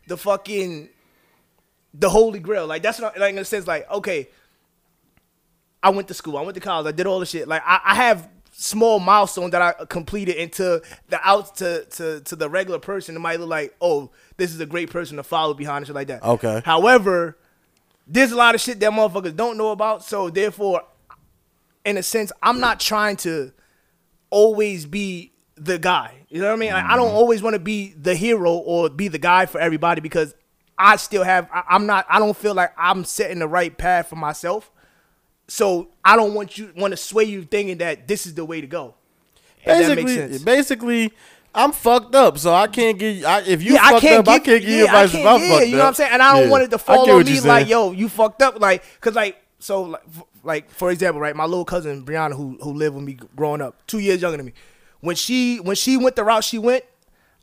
the fucking, the holy grail. Like, that's not, like, in a sense, like, okay, I went to school. I went to college. I did all the shit. Like, I, I have small milestones that I completed, and to the out to, to, to the regular person, it might look like, oh, this is a great person to follow behind and shit like that. Okay. However, there's a lot of shit that motherfuckers don't know about, so therefore, in a sense, I'm not trying to always be the guy. You know what I mean? Like, I don't always want to be the hero or be the guy for everybody because I still have, I, I'm not, I don't feel like I'm setting the right path for myself. So I don't want you, want to sway you thinking that this is the way to go. Basically, that makes sense. Basically, I'm fucked up, so I can't give. I, if you yeah, fucked I up, give, I can't give yeah, you advice if I'm yeah, fucked up. You know what I'm saying? And I don't yeah. want it to fall on me like, yo, you fucked up. Like, cause like, so like, Like, for example, right, my little cousin, Brianna, who who lived with me growing up, two years younger than me. When she when she went the route she went,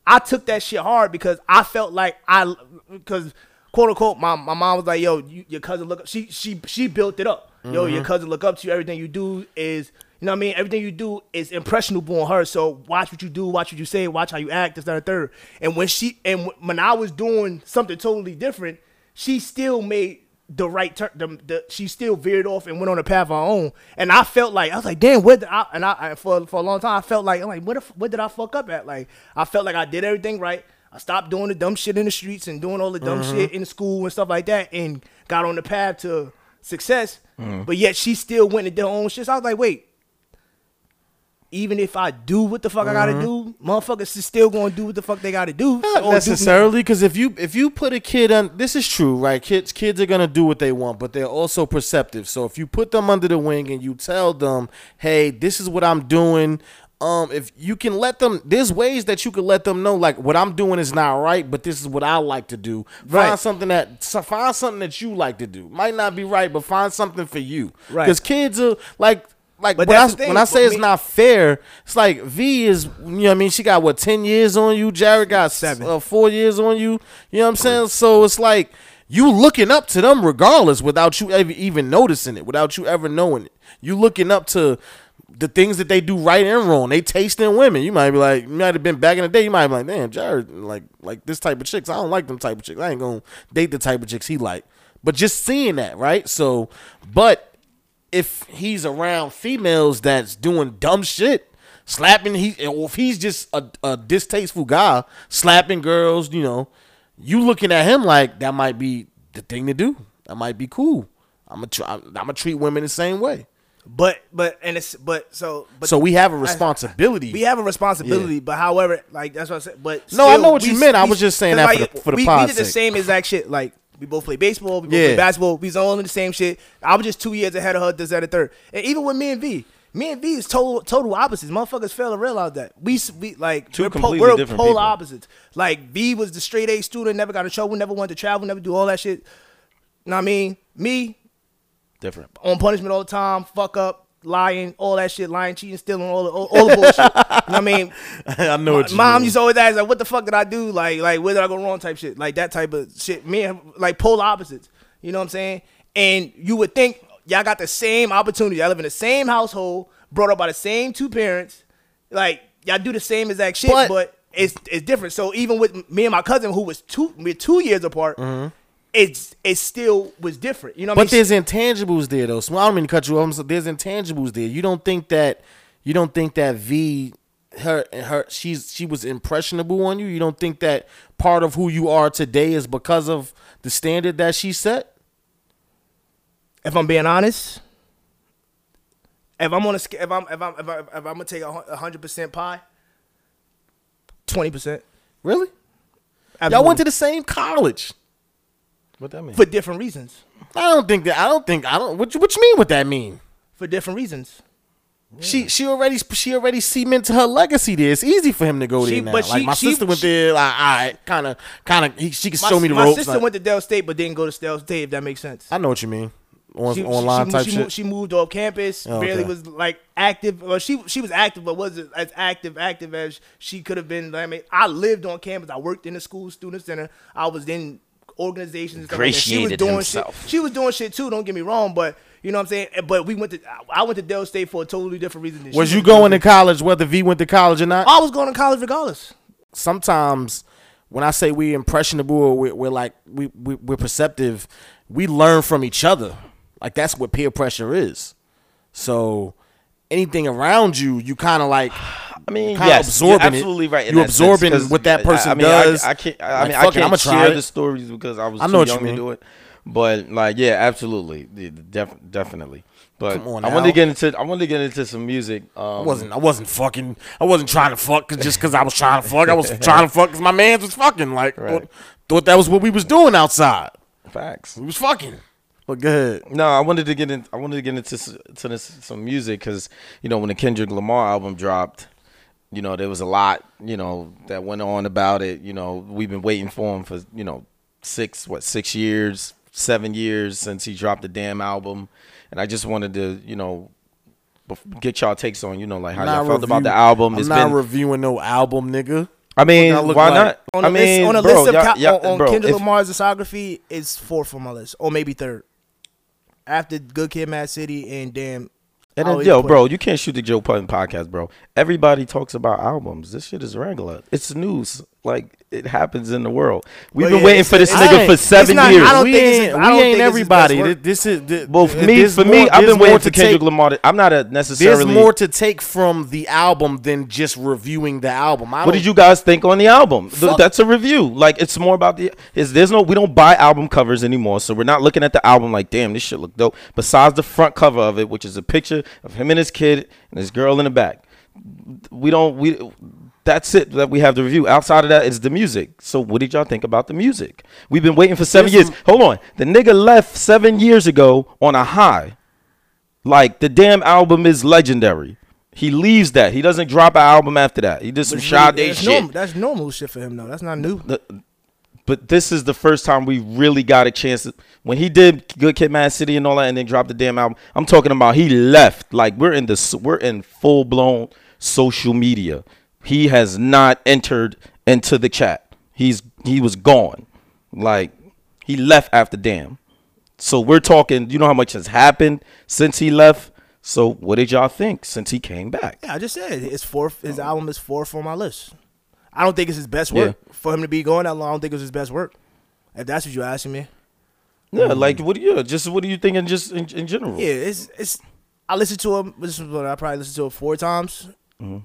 I took that shit hard because I felt like I, because, quote, unquote, my, my mom was like, yo, you, your cousin look up. She, she, she built it up. Mm-hmm. Yo, your cousin look up to you. Everything you do is, you know what I mean? Everything you do is impressionable on her. So watch what you do, watch what you say, watch how you act, this, that, and third. And when she, and when I was doing something totally different, she still made the right turn, the, the, she still veered off and went on a path of her own, and I felt like I was like, damn, what? I, and I, I for for a long time, I felt like I'm like, what? If, what did I fuck up at? Like, I felt like I did everything right. I stopped doing the dumb shit in the streets and doing all the dumb mm-hmm. shit in school and stuff like that, and got on the path to success. Mm. But yet she still went and did her own shit. So I was like, wait, even if I do what the fuck mm-hmm. I gotta do, motherfuckers is still gonna do what the fuck they gotta do. Not necessarily, because if you if you put a kid on, this is true, right? Kids kids are gonna do what they want, but they're also perceptive. So if you put them under the wing and you tell them, hey, this is what I'm doing. Um, if you can let them, there's ways that you can let them know, like, what I'm doing is not right, but this is what I like to do. Right. Find something that, so find something that you like to do. Might not be right, but find something for you. Right. Because kids are like. Like, but when, I, thing, when I say it's me, not fair, it's like V is, you know what I mean? She got, what, ten years on you? Jared got seven, uh, four years on you. You know what I'm saying? So it's like you looking up to them regardless without you ever even noticing it, without you ever knowing it. You looking up to the things that they do right and wrong. They tasting women. You might be like, you might have been back in the day, you might be like, damn, Jared, like, like this type of chicks. I don't like them type of chicks. I ain't going to date the type of chicks he like. But just seeing that, right? So, but if he's around females that's doing dumb shit, slapping, he, or if he's just a, a distasteful guy, slapping girls, you know, you looking at him like that might be the thing to do. That might be cool. I'm gonna I'm gonna treat women the same way. But but and it's but so but so we have a responsibility. I, we have a responsibility, yeah. But however, like that's what I said. But no, still, I know what we, you meant. We, I was just saying that like, for the for the we, pod we did the same exact shit. Like. We both play baseball. We both yeah. play basketball. We was all in the same shit. I was just two years ahead of her, this, that, and third. And even with me and V, Me and V is total total opposites. Motherfuckers fail to realize that. We, we like, Two we're, po we're polar people. opposites. Like, V was the straight A student, never got in trouble, never wanted to travel, never do all that shit. Know what I mean? Me, different. On punishment all the time, fuck up, lying, all that shit, lying, cheating, stealing, all the, all, all the bullshit. You know what I mean? I know what you Mom mean. Used to always ask, like, what the fuck did I do? Like, like where did I go wrong type shit? Like, that type of shit. Me and, like, polar opposites. You know what I'm saying? And you would think, y'all got the same opportunity. Y'all live in the same household, brought up by the same two parents. Like, y'all do the same exact shit, but, but it's it's different. So even with me and my cousin, who was two, we're two years apart, mm-hmm. it's it still was different. You know what I mean? But there's intangibles there, though. So I don't mean to cut you off. So there's intangibles there. You don't think that you don't think that V her her she's she was impressionable on you. You don't think that part of who you are today is because of the standard that she set. If I'm being honest, if I'm on a if I'm if I'm if, I, if I'm gonna take a hundred percent pie, twenty percent. Really? Y'all went to the same college. What that mean? For different reasons. I don't think that. I don't think. I don't. What you, what you mean? What that mean? For different reasons. Yeah. She she already she already cemented her legacy there. It's easy for him to go there she, now. But like she, my she, sister went she, there. Like, all right, kind of kind of. She can show me the my ropes. My sister like, went to Dell State, but didn't go to Dell State. If that makes sense. I know what you mean. On, she, online she, type she, shit. Moved, she moved off campus. Oh, barely okay. was like active. Well, she she was active, but wasn't as active active as she could have been. I mean, I lived on campus. I worked in the school student center. I was in organizations. Ingratiated and she was doing himself. Shit. She was doing shit too. Don't get me wrong, but you know what I'm saying. But we went to. I went to Dell State for a totally different reason. Than was you going to college whether V went to college or not? I was going to college regardless. Sometimes when I say we're impressionable, or we're, we're like we, we we're perceptive. We learn from each other. Like, that's what peer pressure is. So anything around you, you kind of like, I mean, kind of yes, absorbing you're absolutely it. Right. In you're that absorbing sense, what that person I mean, does. I, I can't. I like, mean, I can't it, I'm share try the stories because I was I know too young you to do it. But like, yeah, absolutely, Def definitely. But Come on I wanted to get into. I wanted to get into some music. Um, I wasn't. I wasn't fucking. I wasn't trying to fuck cause just because I was trying to fuck. I was trying to fuck because my man's was fucking. Like, right. thought, thought that was what we was doing outside. Facts. We was fucking. But good. No, I wanted to get in. I wanted to get into to this, some music because you know when the Kendrick Lamar album dropped, you know there was a lot you know that went on about it. You know we've been waiting for him for you know six what six years, seven years since he dropped the damn album, and I just wanted to you know get y'all takes on you know like how y'all felt about the album. I'm not reviewing no album, nigga. I mean, why not? On a list of on Kendrick Lamar's discography, it's fourth on my list, or maybe third. After Good Kid, M A A D. City, and damn. And then, yo, bro, you can't shoot the Joe Budden podcast, bro. Everybody talks about albums. This shit is regular. It's news. Like, it happens in the world. We've well, been yeah, waiting for this nigga for seven not, years. I don't we think ain't, it's, I don't we ain't think everybody. This, this is this, well, for me, for more, me I've been waiting for Kendrick take, Lamar. To, I'm not a necessarily. There's more to take from the album than just reviewing the album. What did you guys think on the album? Fuck. That's a review. Like, it's more about the. Is there's no. We don't buy album covers anymore, so we're not looking at the album like, damn, this shit look dope. Besides the front cover of it, which is a picture of him and his kid and his girl in the back. We don't. We. That's it that we have to review. Outside of that, it's the music. So what did y'all think about the music? We've been waiting for seven There's years. Hold on. The nigga left seven years ago on a high. Like, the damn album is legendary. He leaves that. He doesn't drop an album after that. He did some Sade shit. Normal, that's normal shit for him, though. That's not new. The, but this is the first time we really got a chance. To, when he did Good Kid, M A A D. City and all that and then dropped the damn album, I'm talking about he left. Like, we're in, the, we're in full-blown social media. He has not entered into the chat. He's he was gone. Like, he left after damn. So we're talking, you know how much has happened since he left. So what did y'all think since he came back? Yeah, I just said it's fourth his album is fourth on my list. I don't think it's his best work. Yeah. For him to be going that long, I don't think it was his best work. If that's what you're asking me. Yeah, mm. like what do you just what do you think in just in, in general? Yeah, it's it's I listened to him this is what I probably listened to it four times. Mm-hmm.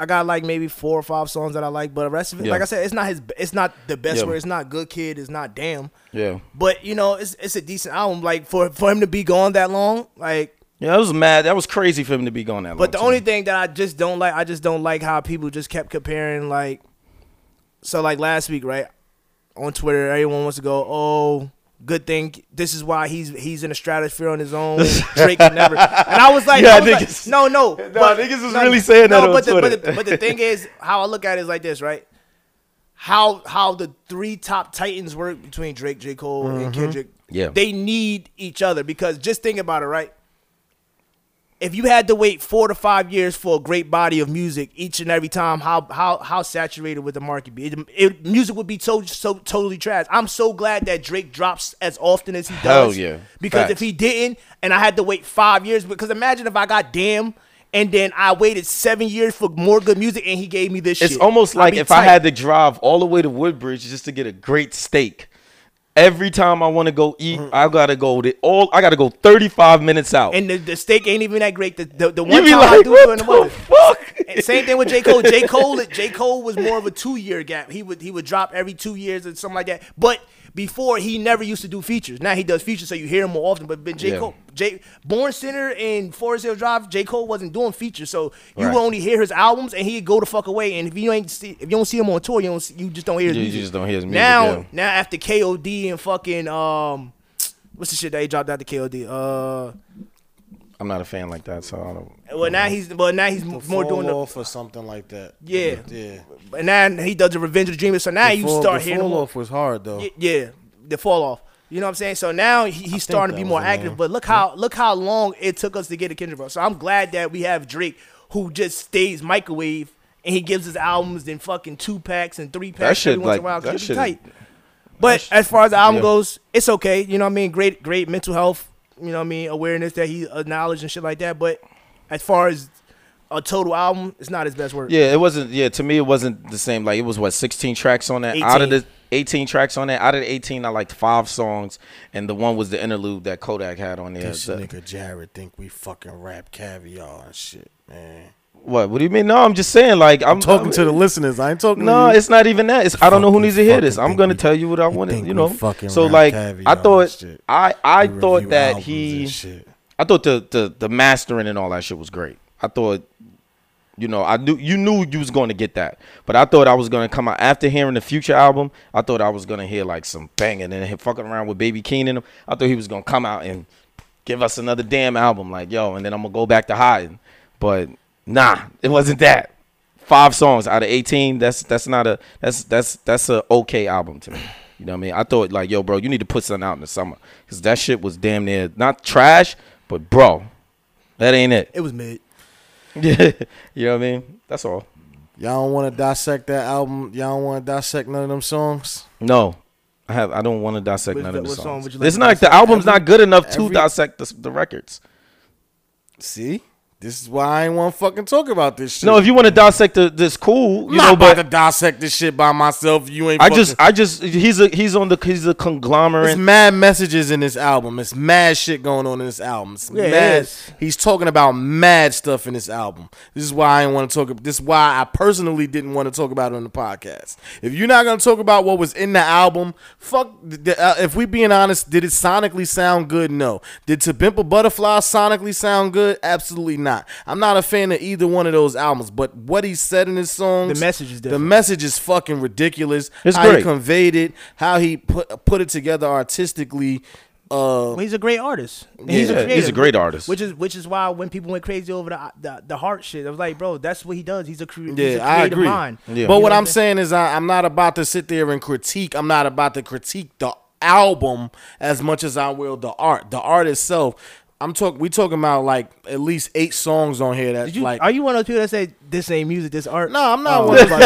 I got like maybe four or five songs that I like, but the rest of it, yeah. like I said, it's not his, it's not the best. Yeah. Word, it's not Good Kid, it's not damn. Yeah. But you know, it's it's a decent album. Like for for him to be gone that long, like yeah, that was mad. That was crazy for him to be gone that long. But the only thing that I just don't like, I just don't like how people just kept comparing. Like, so like last week, right on Twitter, everyone wants to go, oh, Good thing this is why he's he's in the stratosphere on his own. Drake and never. And I was like, yeah, I was niggas, like no, no. No, but, niggas was no, really saying no, that on but Twitter. The, but, the, but the thing is, how I look at it is like this, right? How how the three top titans work between Drake, J. Cole, mm-hmm. and Kendrick. Yeah. They need each other because just think about it, right? If you had to wait four to five years for a great body of music each and every time, how how how saturated would the market be? It, it, music would be so, so totally trash. I'm so glad that Drake drops as often as he does. Hell yeah. Because Facts. If he didn't and I had to wait five years, because imagine if I got damn and then I waited seven years for more good music and he gave me this it's shit. It's almost like if tight. I had to drive all the way to Woodbridge just to get a great steak. Every time I want to go eat, mm-hmm. I gotta go. To all I gotta go thirty-five minutes out, and the, the steak ain't even that great. The the, the one time like, I do it in the morning. Fuck. And same thing with J. Cole. J. Cole. J. Cole was more of a two-year gap. He would he would drop every two years or something like that. But before he never used to do features. Now he does features, so you hear him more often. But, but J. Yeah. Cole, J. Born Center and Forest Hill Drive, J. Cole wasn't doing features, so you right. would only hear his albums, and he'd go the fuck away. And if you ain't see, if you don't see him on tour, you don't see, you just don't hear his you, music. You just don't hear his music. Now, yeah. now after K O D and fucking um, what's the shit that he dropped out to K O D? Uh, I'm not a fan like that, so I don't. Well, now know. he's well now he's the more doing the off or something like that. Yeah, yeah. And now he does the Revenge of the Dreamers. So now the you fall, start the hearing the fall him. off was hard though. Yeah, yeah, the fall off. You know what I'm saying? So now he, he's starting to be more active. But look how look how long it took us to get a Kendrick, bro. So I'm glad that we have Drake, who just stays microwave and he gives his albums in fucking two packs and three packs every once in a while. That shit tight. But as far as the album goes, it's okay. You know what I mean? Great, great mental health. You know what I mean? Awareness that he acknowledged and shit like that. But as far as a total album, it's not his best work. Yeah, it wasn't. Yeah, to me, it wasn't the same. Like it was what sixteen tracks on that. eighteen. Out of the eighteen tracks on that, out of the eighteen, I liked five songs, and the one was the interlude that Kodak had on there. This so. nigga Jared think we fucking rap caviar and shit, man. What? What do you mean? No, I'm just saying. Like I'm, I'm talking I'm, to the listeners. I ain't talking. No, to you. It's not even that. It's fucking, I don't know who needs to hear this. I'm gonna we, tell you what I wanted. You know. So like I thought, I I we thought that he, I thought the the the mastering and all that shit was great. I thought, you know, I knew you knew you was going to get that, but I thought I was going to come out after hearing the Future album. I thought I was going to hear like some banging and him fucking around with Baby Keem in him. I thought he was going to come out and give us another damn album, like yo, and then I'm gonna go back to hiding. But nah, it wasn't that. Five songs out of eighteen. That's that's not a that's that's that's a okay album to me. You know what I mean? I thought like yo, bro, you need to put something out in the summer because that shit was damn near not trash, but bro, that ain't it. It was mid. Yeah, you know what I mean? That's all. Y'all don't want to dissect that album? Y'all don't want to dissect none of them songs? No. I have. I don't want to dissect Which, none of the songs. Song would you like it's not like the album's every, not good enough every, to dissect the, the records. See? This is why I ain't want to fucking talk about this shit. No, if you want to dissect the, this cool, you I'm know, not about but to dissect this shit by myself. You ain't I fucking, just I just he's a he's on the he's a conglomerate. There's mad messages in this album. It's mad shit going on in this album. It's yeah, mad. It he's talking about mad stuff in this album. This is why I ain't want to talk this is why I personally didn't want to talk about it on the podcast. If you're not going to talk about what was in the album, fuck the, uh, if we being honest, did it sonically sound good? No. Did To Pimp a Butterfly sonically sound good? Absolutely not. Not. I'm not a fan of either one of those albums, but what he said in his songs, the message is different. The message is fucking ridiculous. It's how great. He conveyed it, how he put put it together artistically. Uh, well, he's a great artist. Yeah. He's, a creator, he's a great artist, which is which is why when people went crazy over the the, the heart shit, I was like, bro, that's what he does. He's a, cre yeah, he's a creative I agree. mind. Yeah. But you what I'm saying is, I, I'm not about to sit there and critique. I'm not about to critique the album as much as I will the art. The art itself. I'm talking. We talking about like at least eight songs on here. That like, are you one of those people that say this ain't music, this art? No, I'm not oh. one of those.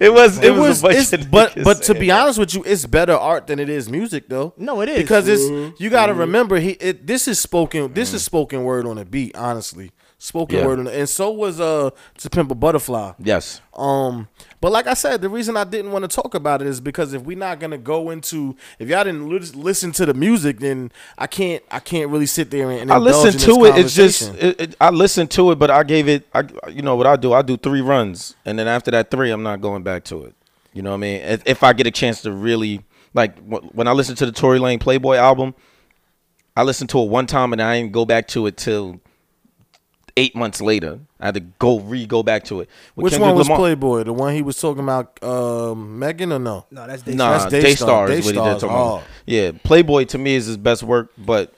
It was. It, it was. was a bunch of but but to be honest with you, it's better art than it is music, though. No, it is because it's. You got to remember, he. It, this is spoken. This is spoken word on a beat. Honestly, spoken yeah. word on. The, and so was uh To Pimp a Butterfly. Yes. Um. But like I said, the reason I didn't want to talk about it is because if we're not gonna go into, if y'all didn't listen to the music, then I can't, I can't really sit there and. and I listened to it. It's just, it, it, I listened to it, but I gave it, I, you know what I do? I do three runs, and then after that three, I'm not going back to it. You know what I mean? If, if I get a chance to really, like, when I listen to the Tory Lanez Playboy album, I listened to it one time, and I didn't go back to it till eight months later. I had to go re go back to it. With Which Kendrick one was Lamar. Playboy? The one he was talking about, um, Megan or no? No, that's Daystar. Nah, that's Daystar. Daystar is what he did talk about. Yeah, Playboy to me is his best work, but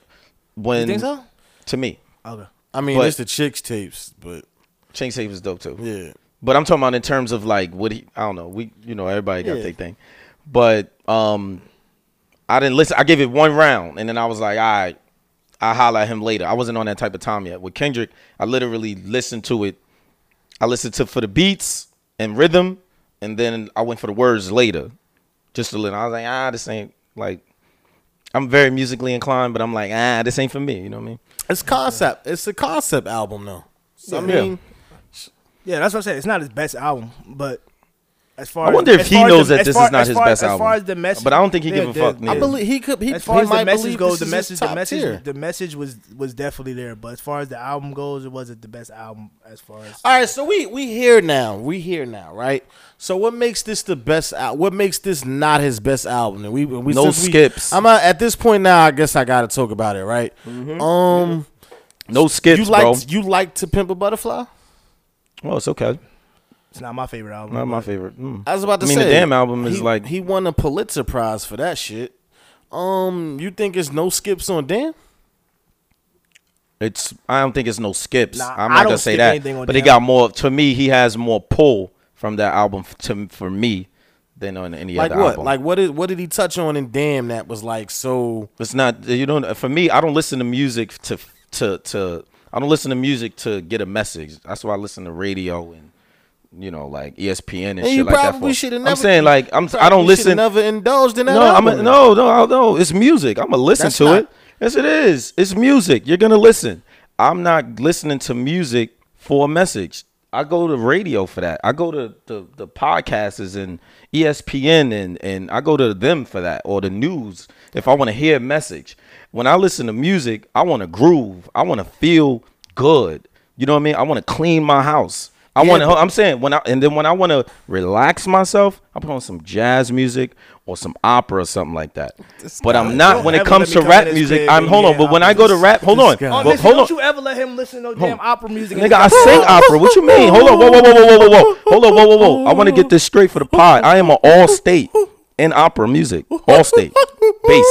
when you think so? To me, okay. I mean, but it's the Chinx tapes, but Chinx tapes is dope too. Yeah, but I'm talking about in terms of like what he. I don't know. We, you know, everybody got yeah. their thing, but um, I didn't listen. I gave it one round, and then I was like, all right. I'll holler at him later. I wasn't on that type of time yet. With Kendrick, I literally listened to it. I listened to for the beats and rhythm, and then I went for the words later. Just a little. I was like, ah, this ain't, like, I'm very musically inclined, but I'm like, ah, this ain't for me. You know what I mean? It's concept. It's a concept album, though. So, yeah, I mean, yeah. yeah, that's what I'm saying. It's not his best album, but as far I wonder as, if as he knows the, that this far, is not his far, best as album. As far as the message, but I don't think he gives a fuck. I believe he could. He, as far he as the message goes, the message, the message, tier. the message was was definitely there. But as far as the album goes, it wasn't the best album. As far as all right, so we we here now. We here now, right? So what makes this the best? What makes this not his best album? And we, we no skips. We, I'm not, at this point now. I guess I got to talk about it, right? Mm-hmm. Um, no skips. You like bro. you like To Pimp a Butterfly? Well, it's okay. It's not my favorite album. Not my favorite. Mm. I was about to I mean, say. The damn album is he, like he won a Pulitzer Prize for that shit. Um, you think it's no skips on Damn? It's. I don't think it's no skips. Nah, I'm not gonna say that. But Damn. He got more. To me, he has more pull from that album to for me than on any like other what? album. Like what? Like what? Is, what did he touch on in Damn that was like so? It's not. You don't. For me, I don't listen to music to to to. I don't listen to music to get a message. That's why I listen to radio and. You know, like E S P N and, and shit you like that. For, never, I'm saying, like, I'm. I don't listen. Never indulged in that. No, I'm a, no, no, no. It's music. I'm gonna listen That's to not, it. Yes, it is. It's music. You're gonna listen. I'm not listening to music for a message. I go to radio for that. I go to the the podcasts and E S P N and and I go to them for that or the news if I want to hear a message. When I listen to music, I want to groove. I want to feel good. You know what I mean? I want to clean my house. I yeah, want to. I'm saying when I and then when I want to relax myself, I put on some jazz music or some opera or something like that. But I'm not when it comes to rap music. I'm hold on. But when I go to rap, hold on. Don't you ever let him listen to damn opera music? Nigga, I sing opera. What you mean? Hold on. Whoa, whoa, whoa, whoa, whoa, whoa, whoa. Hold on. Whoa, whoa, whoa. I want to get this straight for the pod. I am an all state in opera music. All state bass.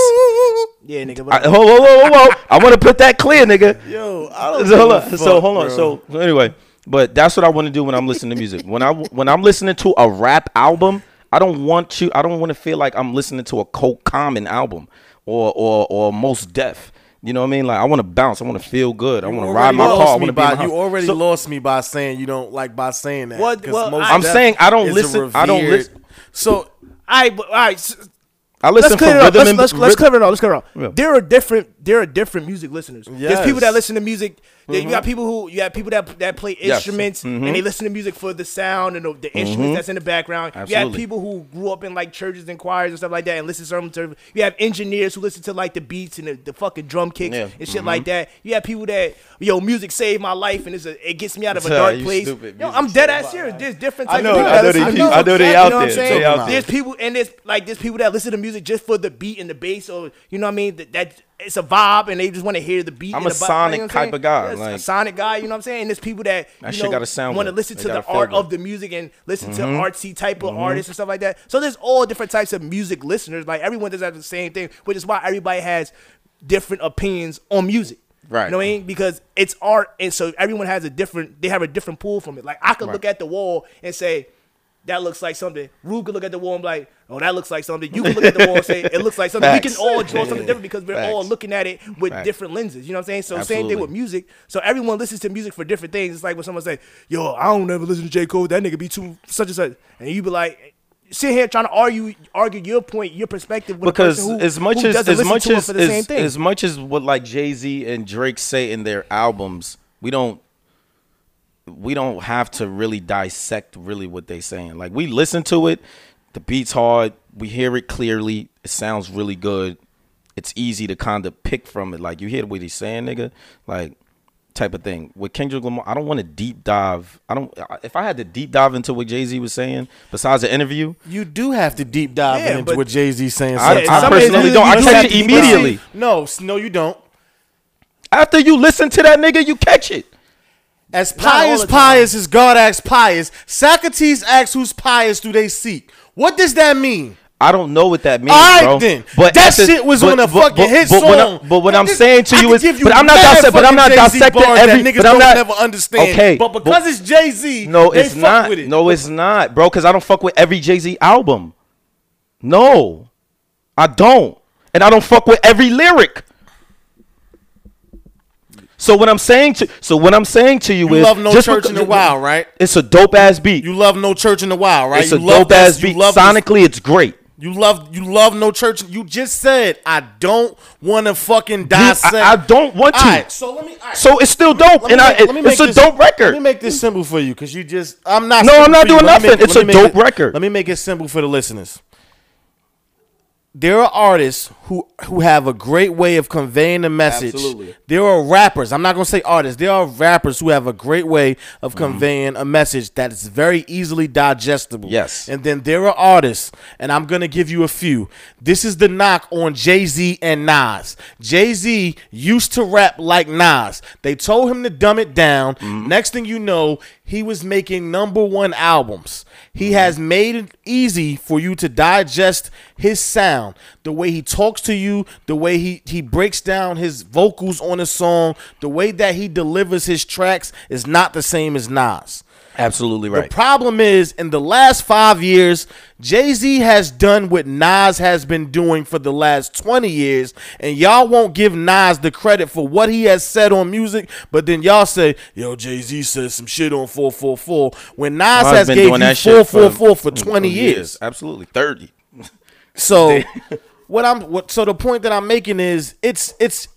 Yeah, nigga. I, hold on. Whoa, whoa, whoa, whoa. I want to put that clear, nigga. Yo, I don't. So hold on. So hold on. So anyway. But that's what I want to do when I'm listening to music. When I when I'm listening to a rap album, I don't want to. I don't want to feel like I'm listening to a Cold Common album or or or Most Def. You know what I mean? Like I want to bounce. I want to feel good. I want to ride my car. I want to be in my house. You already so, lost me by saying you don't like by saying that. What? Well, Most I'm Def saying I don't listen. Revered, I don't listen. So I all right. So, I listen for rhythm. Let's, and, let's, let's cover it all. Let's cover it all. Yeah. There are different. There are different music listeners. Yes. There's people that listen to music. Mm-hmm. Yeah, you got people who you have people that that play instruments yes. mm-hmm. and they listen to music for the sound and the, the instruments mm-hmm. that's in the background. Absolutely. You have people who grew up in like churches and choirs and stuff like that and listen to certain. To, you have engineers who listen to like the beats and the, the fucking drum kicks yeah. and shit mm-hmm. like that. You have people that yo music saved my life and it's a, it gets me out of a dark uh, place. Stupid. Yo, I'm dead ass serious. There's different. Types I know. Of I know. They, I know, I know they out there. They out there. There's people and there's like there's people that listen to music. Just for the beat and the bass, or you know what I mean? That, that it's a vibe, and they just want to hear the beat. I'm and a the sonic you know type of guy, yeah, like, a sonic guy. You know what I'm saying? And there's people that you that shit know, gotta sound want to listen to the art good. Of the music and listen mm-hmm. to artsy type of mm-hmm. artists and stuff like that. So there's all different types of music listeners. Like everyone does have the same thing, which is why everybody has different opinions on music. Right. You know what I mean? Because it's art, and so everyone has a different. They have a different pull from it. Like I could right. look at the wall and say. That looks like something. Rube could look at the wall and be like, oh, that looks like something. You can look at the wall and say, it looks like something. Facts. We can all draw something different because we're Facts. All looking at it with Facts. Different lenses. You know what I'm saying? So Absolutely. Same thing with music. So everyone listens to music for different things. It's like when someone say, yo, I don't ever listen to J. Cole. That nigga be too such and such. And you be like, sit here trying to argue argue your point, your perspective. With because a who, as much as as much as, as, as much as what like Jay-Z and Drake say in their albums, we don't. We don't have to really dissect really what they're saying. Like we listen to it, the beat's hard, we hear it clearly, it sounds really good. It's easy to kind of pick from it. Like you hear what he's saying, nigga, like type of thing. With Kendrick Lamar, I don't want to deep dive. I don't. If I had to deep dive into what Jay-Z was saying, besides the interview, you do have to deep dive yeah, into what Jay-Z's saying. I, I personally don't. I catch it immediately. No, no, you don't. After you listen to that nigga, you catch it. As pious pious as God acts pious, Socrates acts whose pious do they seek? What does that mean? I don't know what that means, right, bro. Then. But that the, shit was but, on a but, fucking but, hit but song. When I, but what I'm this, saying to you is, you but I'm not dissecting. But I'm not dissecting every. That but I'm not never understand. Okay, but because but, it's Jay-Z, no, it's they not. Fuck with it. No, it's not, bro. Because I don't fuck with every Jay-Z album. No, I don't, and I don't fuck with every lyric. So what I'm saying to so what I'm saying to you, you is love no just church because, in the wild, right? It's a dope ass beat. You love no church in the wild, right? It's a you dope ass beat. Sonically, it's great. You love you love no church. You just said I don't want to fucking dissect. I, I don't want to. All right, so let me. All right. So it's still dope, me, and I, make, it's a this, dope record. Let me make this simple for you, because you just. I'm not. No, I'm not doing nothing. Make, it's a dope it, record. Let me make it simple for the listeners. There are artists who who have a great way of conveying a message. Absolutely. There are rappers. I'm not going to say artists. There are rappers who have a great way of conveying mm-hmm. a message that is very easily digestible. Yes. And then there are artists, and I'm going to give you a few. This is the knock on Jay-Z and Nas. Jay-Z used to rap like Nas. They told him to dumb it down. Mm-hmm. Next thing you know, he was making number one albums. He has made it easy for you to digest his sound, the way he talks to you, the way he, he breaks down his vocals on a song, the way that he delivers his tracks is not the same as Nas. Absolutely right. The problem is, in the last five years, Jay-Z has done what Nas has been doing for the last twenty years, and y'all won't give Nas the credit for what he has said on music, but then y'all say, yo, Jay-Z said some shit on four four four, when Nas well, has gave you four four four for, for twenty years. years. Absolutely, thirty. So what I'm what, so the point that I'm making is it's it's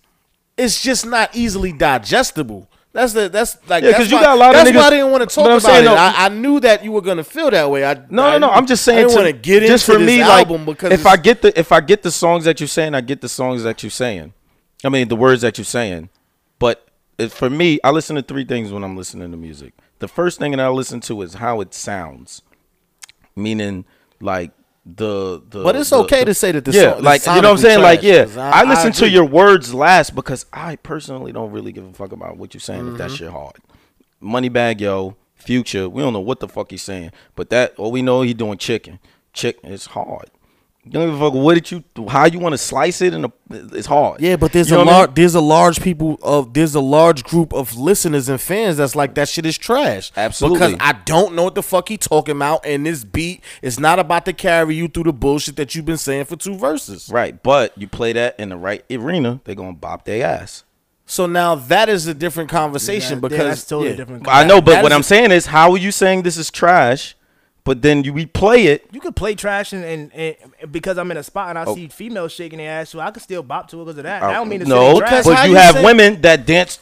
it's just not easily digestible. That's the that's like yeah, that's why, you got a lot of that's niggas, why I didn't want to talk about saying, it. No, I, I knew that you were gonna feel that way. I no I, no no. I'm just saying I didn't want to get into for this me, album like, because if I get the if I get the songs that you're saying, I get the songs that you're saying. I mean the words that you're saying. But it, for me, I listen to three things when I'm listening to music. The first thing that I listen to is how it sounds, meaning like. The, the but it's the, okay the, to say that this yeah song, like you know what I'm saying trash, like yeah I, I listen I to your words last because I personally don't really give a fuck about what you're saying mm-hmm. if that shit hard. Moneybag yo Future, we don't know what the fuck he's saying, but that all we know he doing chicken chicken is hard. You don't give a fuck what did you how you want to slice it and it's hard. Yeah, but there's you a large I mean? there's a large people of there's a large group of listeners and fans that's like that shit is trash. Absolutely, because I don't know what the fuck he talking about, and this beat is not about to carry you through the bullshit that you've been saying for two verses. Right, but you play that in the right arena, they're gonna bop their ass. So now that is a different conversation yeah, because yeah, that's totally yeah. different. I know, but that what I'm a- saying is, how are you saying this is trash? But then you replay it. You could play trash and, and, and because I'm in a spot and I oh. see females shaking their ass, so I could still bop to it because of that. I don't mean to no, say trash. No, but you, you have women that dance.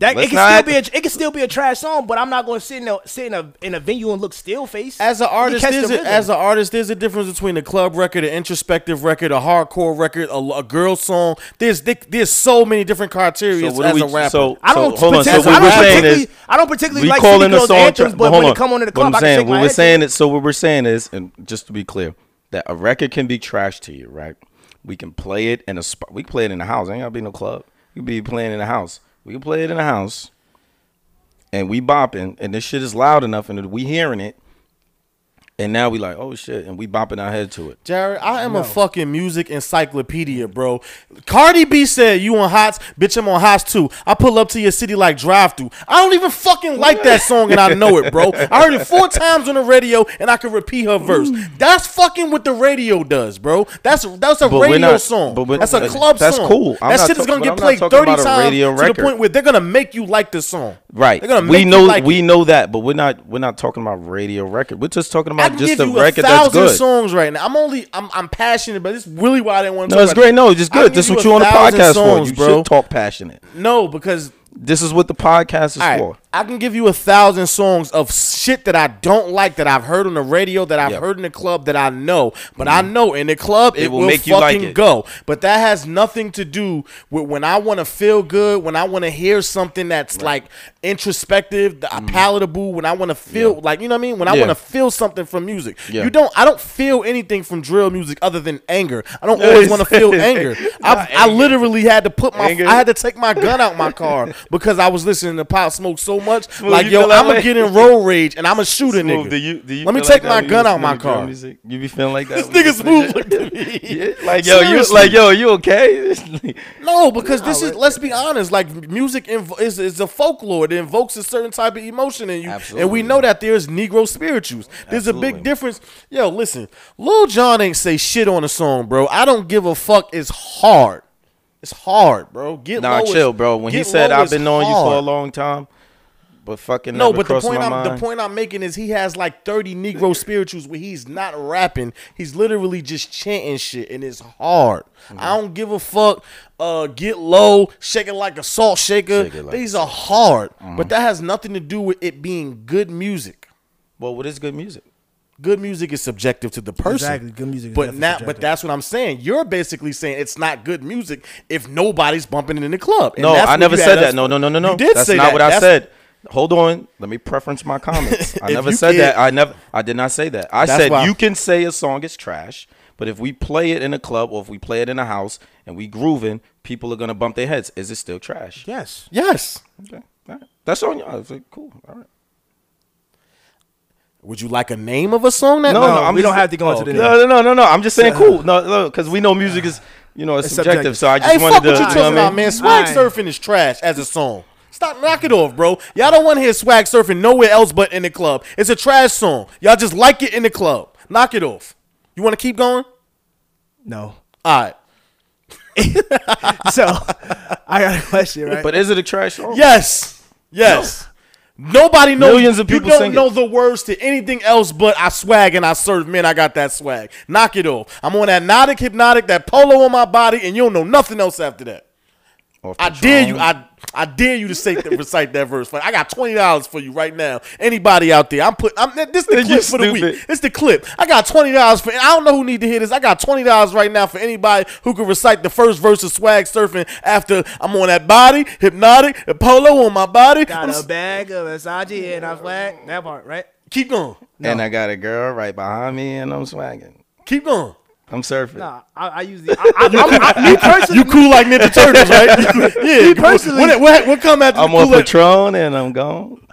That it can not, still be a it can still be a trash song, but I'm not going to sit in a sit in a in a venue and look still face. As an artist, there's a, as an artist, there's a difference between a club record, an introspective record, a hardcore record, a, a girl song. There's there's so many different criteria so as we, a rapper. So, I don't so, particularly, on, so I, don't particularly I don't particularly like City Girls anthems, but, but when it come on in the club, I'm I can saying, take what my we're saying it. So what we're saying is, and just to be clear, that a record can be trash to you, right? We can play it in a spot. We can play it in the house. Ain't gotta be no club. You can be playing in the house. We can play it in the house, and we bopping, and this shit is loud enough, and we hearing it, and now we like, oh shit, and we bopping our head to it. Jared, I am no. a fucking music encyclopedia, bro. Cardi B said, you on Hots? Bitch, I'm on Hots too. I pull up to your city like drive-thru. I don't even fucking like that song, and I know it, bro. I heard it four times on the radio, and I can repeat her verse. That's fucking what the radio does, bro. That's that's a but radio not, song. But that's a club that's song. That's cool. I'm that shit is going to get played thirty times to record. The point where they're going to make you like this song. Right. They're going to make we know, you like we it. We know that, but we're not, we're not talking about radio record. We're just talking about I can just give you a record thousand that's good. Songs right now. I'm only, I'm, I'm passionate, but it's really why I didn't want to. No, talk it's about great. It. No, it's just good. This is what you on the podcast songs, for. You bro. Should talk passionate. No, because this is what the podcast is right, for. I can give you a thousand songs of shit that I don't like that I've heard on the radio, that I've yep. heard in the club, that I know, but mm. I know in the club it, it will, will make you fucking like it. Go. But that has nothing to do with when I want to feel good, when I want to hear something that's right. like introspective, mm. palatable. When I want to feel yeah. like you know what I mean. When yeah. I want to feel something from music, yeah. you don't. I don't feel anything from drill music other than anger. I don't always want to feel anger. I, I literally had to put my. Anger. I had to take my gun out my car. Because I was listening to Pop Smoke so much. Smooth, like, yo, I'm going to get in road rage and I'm going to shoot a Smooth, nigga. Do you, do you Let me take like my gun out my car. Music? You be feeling like that? This nigga Smooth looked at me. Yeah, like, yo, you, like, yo, you okay? No, because no, this is, let's be honest, like, music inv is, is a folklore. It invokes a certain type of emotion in you. Absolutely. And we know that there's Negro spirituals. There's Absolutely. a big difference. Yo, listen, Lil Jon ain't say shit on a song, bro. I don't give a fuck. It's hard. It's hard, bro. Get nah, low chill, is, bro. When he said, "I've been knowing you for a long time," but fucking no. But the point I'm mind. the point I'm making is he has like thirty Negro spirituals where he's not rapping. He's literally just chanting shit, and it's hard. Mm-hmm. I don't give a fuck. Uh, get low, shake it like a salt shaker. Shake like These are hard, mm-hmm. but that has nothing to do with it being good music. Well, what is good music? Good music is subjective to the person. Exactly. Good music is but not, But that's what I'm saying. You're basically saying it's not good music if nobody's bumping it in the club. And no, I never said that. No, no, no, no, no. You did that's say not that. what that's I said. Hold on. Let me preference my comments. I never said did, that. I never. I did not say that. I said you can say a song is trash, but if we play it in a club or if we play it in a house and we grooving, people are going to bump their heads. Is it still trash? Yes. Yes. Okay. All right. That's on y'all. It's like, cool. All right. Would you like a name of a song? That no, no, no I'm we just, don't have to go oh, into the no, no, no, no, no. I'm just saying, cool. No, because no, we know music is, you know, it's, it's subjective, subjective. So I just hey, wanted fuck to. What you talking about, man? Swag right. surfing is trash as a song. Stop, knock it off, bro. Y'all don't want to hear swag surfing nowhere else but in the club. It's a trash song. Y'all just like it in the club. Knock it off. You want to keep going? No. All right. So I got a question, right? But is it a trash song? Yes. Yes. No. Nobody knows. Millions of people you don't know it. the words to anything else but I swag and I serve men. I got that swag. Knock it off. I'm on that notic hypnotic, that polo on my body, and you don't know nothing else after that. I dare drawing. you. I I dare you to say that, recite that verse. Like, I got twenty dollars for you right now. Anybody out there? I'm put. I'm this the clip You're for stupid. the week. It's the clip. I got twenty dollars for. I don't know who need to hear this. I got twenty dollars right now for anybody who can recite the first verse of Swag Surfing after I'm on that body, hypnotic, the polo on my body. Got I'm, a bag of Asagi and I swag. That part, right? Keep going. No. And I got a girl right behind me and I'm swagging. Keep going. I'm surfing. Nah, I, I use the. I, I, I, I, me personally, you cool like Ninja Turtles, right? Yeah. Me personally, what, what, what come after? I'm cool on Patron and I'm gone.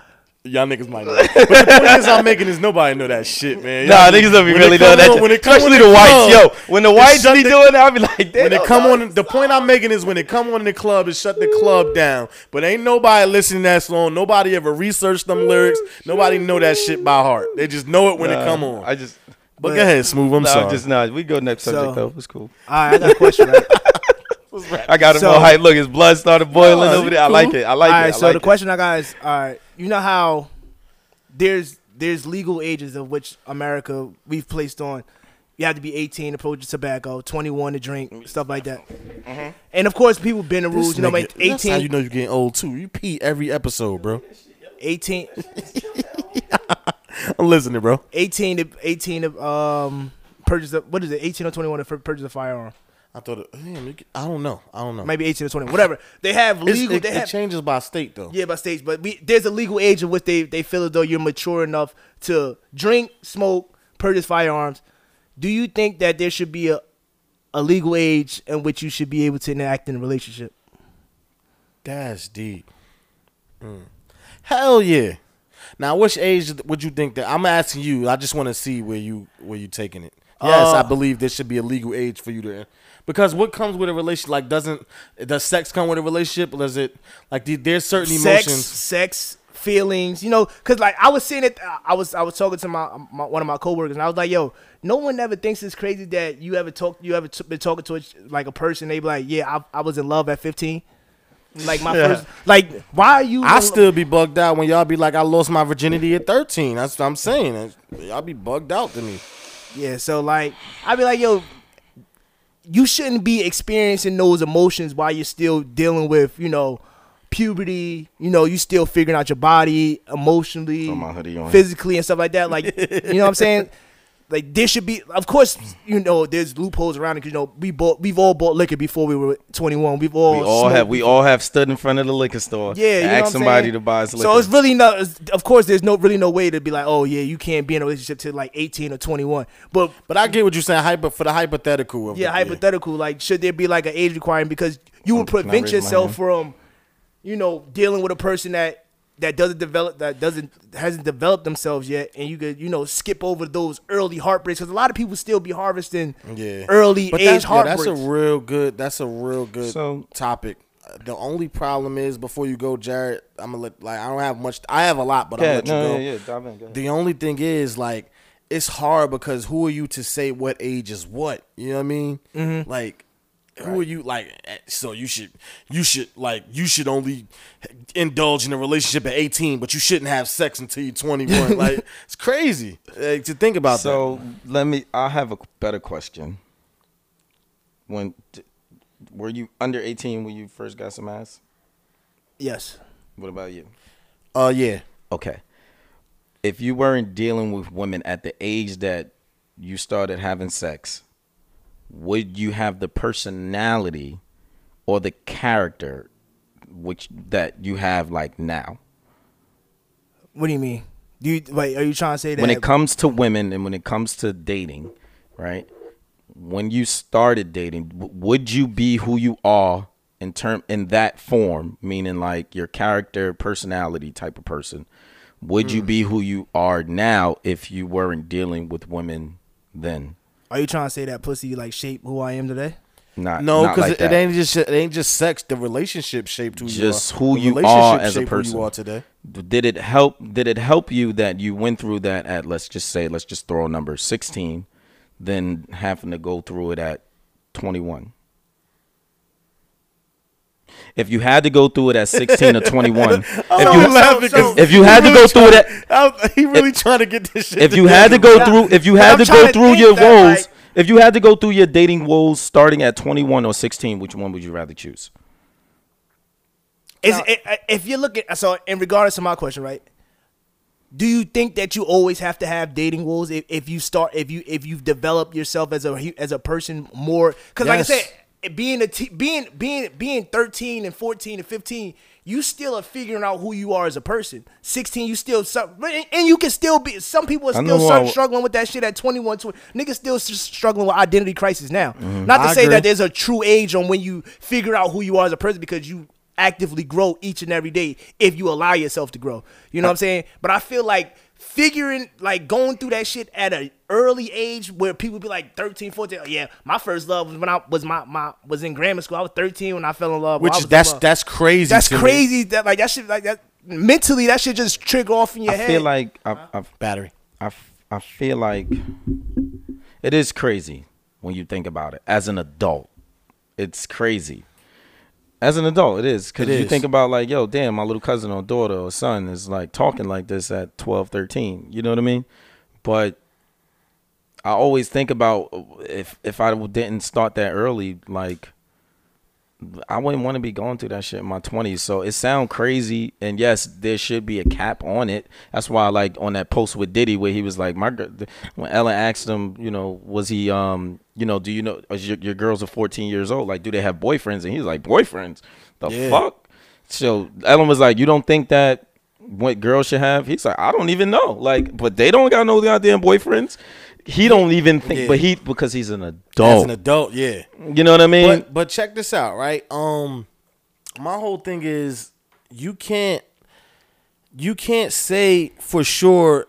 Y'all niggas might know. But the point is, I'm making is nobody know that shit, man. Nah, niggas don't be really know that. When it comes, especially the whites, yo. When the whites be doing that, I'll be like, when it come on, the point I'm making is when it come on in the club, it shut the club down. But ain't nobody listening to that song. Nobody ever researched them lyrics. Nobody know that shit by heart. They just know it when it come on. I just. But, but go ahead, Smooth. I'm no, sorry. Just not. We go next subject so, though. It's cool. All right, I got a question. Right? I got him so, all hype. Look, his blood started boiling uh, over there. Cool. I like it. I like all right, it. I so like the it. question I got is, all right, you know how there's there's legal ages of which America we've placed on. You have to be eighteen to purchase tobacco, twenty-one to drink, stuff like that. Mm-hmm. And of course, people bend the rules. This you know, like eighteen. That's how you know you're getting old too. You pee every episode, bro. eighteen. I'm listening, bro. Eighteen to eighteen to um purchase a, what is it? Eighteen or twenty-one to purchase a firearm. I thought it, man, I don't know. I don't know. Maybe eighteen or twenty-one. Whatever. They have legal. It, they it have, changes by state though. Yeah, by states. But we, there's a legal age in which they they feel as though you're mature enough to drink, smoke, purchase firearms. Do you think that there should be a a legal age in which you should be able to enact in a relationship? That's deep. Mm. Hell yeah. Now, which age would you think that? I'm asking you. I just want to see where you where you taking it. Yes, uh, I believe there should be a legal age for you to, because what comes with a relationship? Like, doesn't does sex come with a relationship? Or does it like there's certain sex, emotions, sex, feelings? You know, because like I was seeing it. I was I was talking to my, my one of my coworkers, and I was like, "Yo, no one ever thinks it's crazy that you ever talk you ever t been talking to a, like a person. They be like, yeah, I, I was in love at fifteen. Like my yeah. first, like why are you? I still be bugged out when y'all be like, I lost my virginity at thirteen. That's what I'm saying. Y'all be bugged out to me. Yeah, so like I be like, yo, you shouldn't be experiencing those emotions while you're still dealing with, you know, puberty. You know, you still figuring out your body emotionally, oh, my hoodie on. physically, and stuff like that. Like, you know what I'm saying? Like there should be, of course, you know, there's loopholes around it. Cause you know, we bought, we've all bought liquor before we were twenty-one. We've all, we all have, we all have stood in front of the liquor store. Yeah, you know ask somebody saying? to buy us liquor. So it's really not. Of course, there's no really no way to be like, oh yeah, you can't be in a relationship till like eighteen or twenty-one. But but I get what you're saying. Hyper for the hypothetical. Of yeah, the, hypothetical. Yeah. Like, should there be like an age requirement because you would prevent yourself from, you know, dealing with a person that that doesn't develop, that doesn't hasn't developed themselves yet, and you could, you know, skip over those early heartbreaks, because a lot of people still be harvesting yeah. early but age that's, heartbreaks. Yeah, that's a real good. That's a real good so, topic. The only problem is, before you go, Jared, I'm gonna let, like, I don't have much. I have a lot, but yeah, I'm gonna let no, you go. Yeah, yeah, dive in, go ahead. The only thing is, like, it's hard because who are you to say what age is what? You know what I mean? Mm-hmm. Like, who are you, like, so you should, you should, like, you should only indulge in a relationship at eighteen, but you shouldn't have sex until you're twenty-one. Like, it's crazy, like, to think about so that. So let me, I have a better question. When, were you under eighteen when you first got some ass? Yes. What about you? Uh, yeah. Okay. If you weren't dealing with women at the age that you started having sex, would you have the personality or the character which that you have like now? What do you mean? Do you, wait, are you trying to say that when it comes to women and when it comes to dating, right? When you started dating, would you be who you are in term in that form, meaning like your character, personality type of person? Would mm. you be who you are now if you weren't dealing with women then? Are you trying to say that pussy like shape who I am today? Not, no, because like it, it ain't just it ain't just sex. The relationship shaped who just you are. Just who the you are as a person. Who you are today. Did it help? Did it help you that you went through that at let's just say let's just throw a number sixteen, then having to go through it at twenty-one? If you had to go through it at sixteen or twenty-one, if, you, so, if you had to go through it, at, he really if, trying to get this shit. If you had to go through, if you had to go through your woes, if you had to go through your dating woes starting at twenty-one or sixteen, which one would you rather choose? Is now, it, if you're looking, so in regards to my question, right? Do you think that you always have to have dating woes if, if you start if you if you've developed yourself as a as a person more? Because yes. like I said. Being a t- being being being thirteen and fourteen and fifteen, you still are figuring out who you are as a person. Sixteen, you still some, and you can still be. Some people are still start struggling with that shit at twenty-one. twenty, niggas still struggling with identity crisis now. Mm, Not to I say agree. that there's a true age on when you figure out who you are as a person, because you actively grow each and every day if you allow yourself to grow. You know what I'm saying? But I feel like. Figuring, like, going through that shit at an early age where people be like thirteen, fourteen. Oh, yeah, my first love was when I was my, my was in grammar school. I was thirteen when I fell in love. Which is that's love. that's crazy. That's crazy. Me. That like that shit like that mentally that shit just trigger off in your I head. I feel like I, I battery. I I feel like it is crazy when you think about it as an adult. It's crazy. As an adult, it is. Because you think about like, yo, damn, my little cousin or daughter or son is like talking like this at twelve, thirteen. You know what I mean? But I always think about if if I didn't start that early, like I wouldn't want to be going through that shit in my twenties. So it sounds crazy. And yes, there should be a cap on it. That's why I like on that post with Diddy where he was like, my when Ellen asked him, you know, was he um. You know, do you know your, your girls are fourteen years old? Like, do they have boyfriends? And he's like, boyfriends? The yeah. fuck? So Ellen was like, you don't think that what girls should have? He's like, I don't even know. Like, but they don't got no goddamn boyfriends. He don't even think, yeah. but he because he's an adult. As an adult, yeah. You know what I mean? But, but check this out, right? Um, my whole thing is you can't you can't say for sure.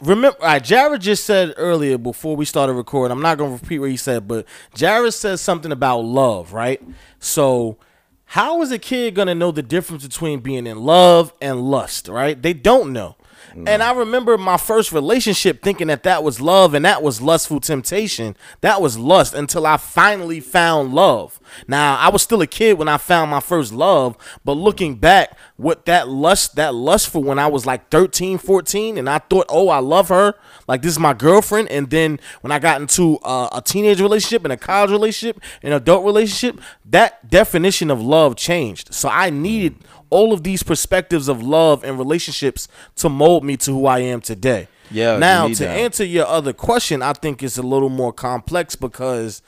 Remember, right, Jared just said earlier before we started recording, I'm not going to repeat what he said, but Jared says something about love, right? So how is a kid going to know the difference between being in love and lust, right? They don't know. No. And I remember my first relationship thinking that that was love and that was lustful temptation. That was lust until I finally found love. Now, I was still a kid when I found my first love, but looking back, what that lust, that lustful when I was like thirteen, fourteen, and I thought, oh, I love her. Like, this is my girlfriend. And then when I got into uh, a teenage relationship and a college relationship and an adult relationship, that definition of love changed. So I needed all of these perspectives of love and relationships to mold me to who I am today. Yeah. Now, to that. answer your other question, I think it's a little more complex because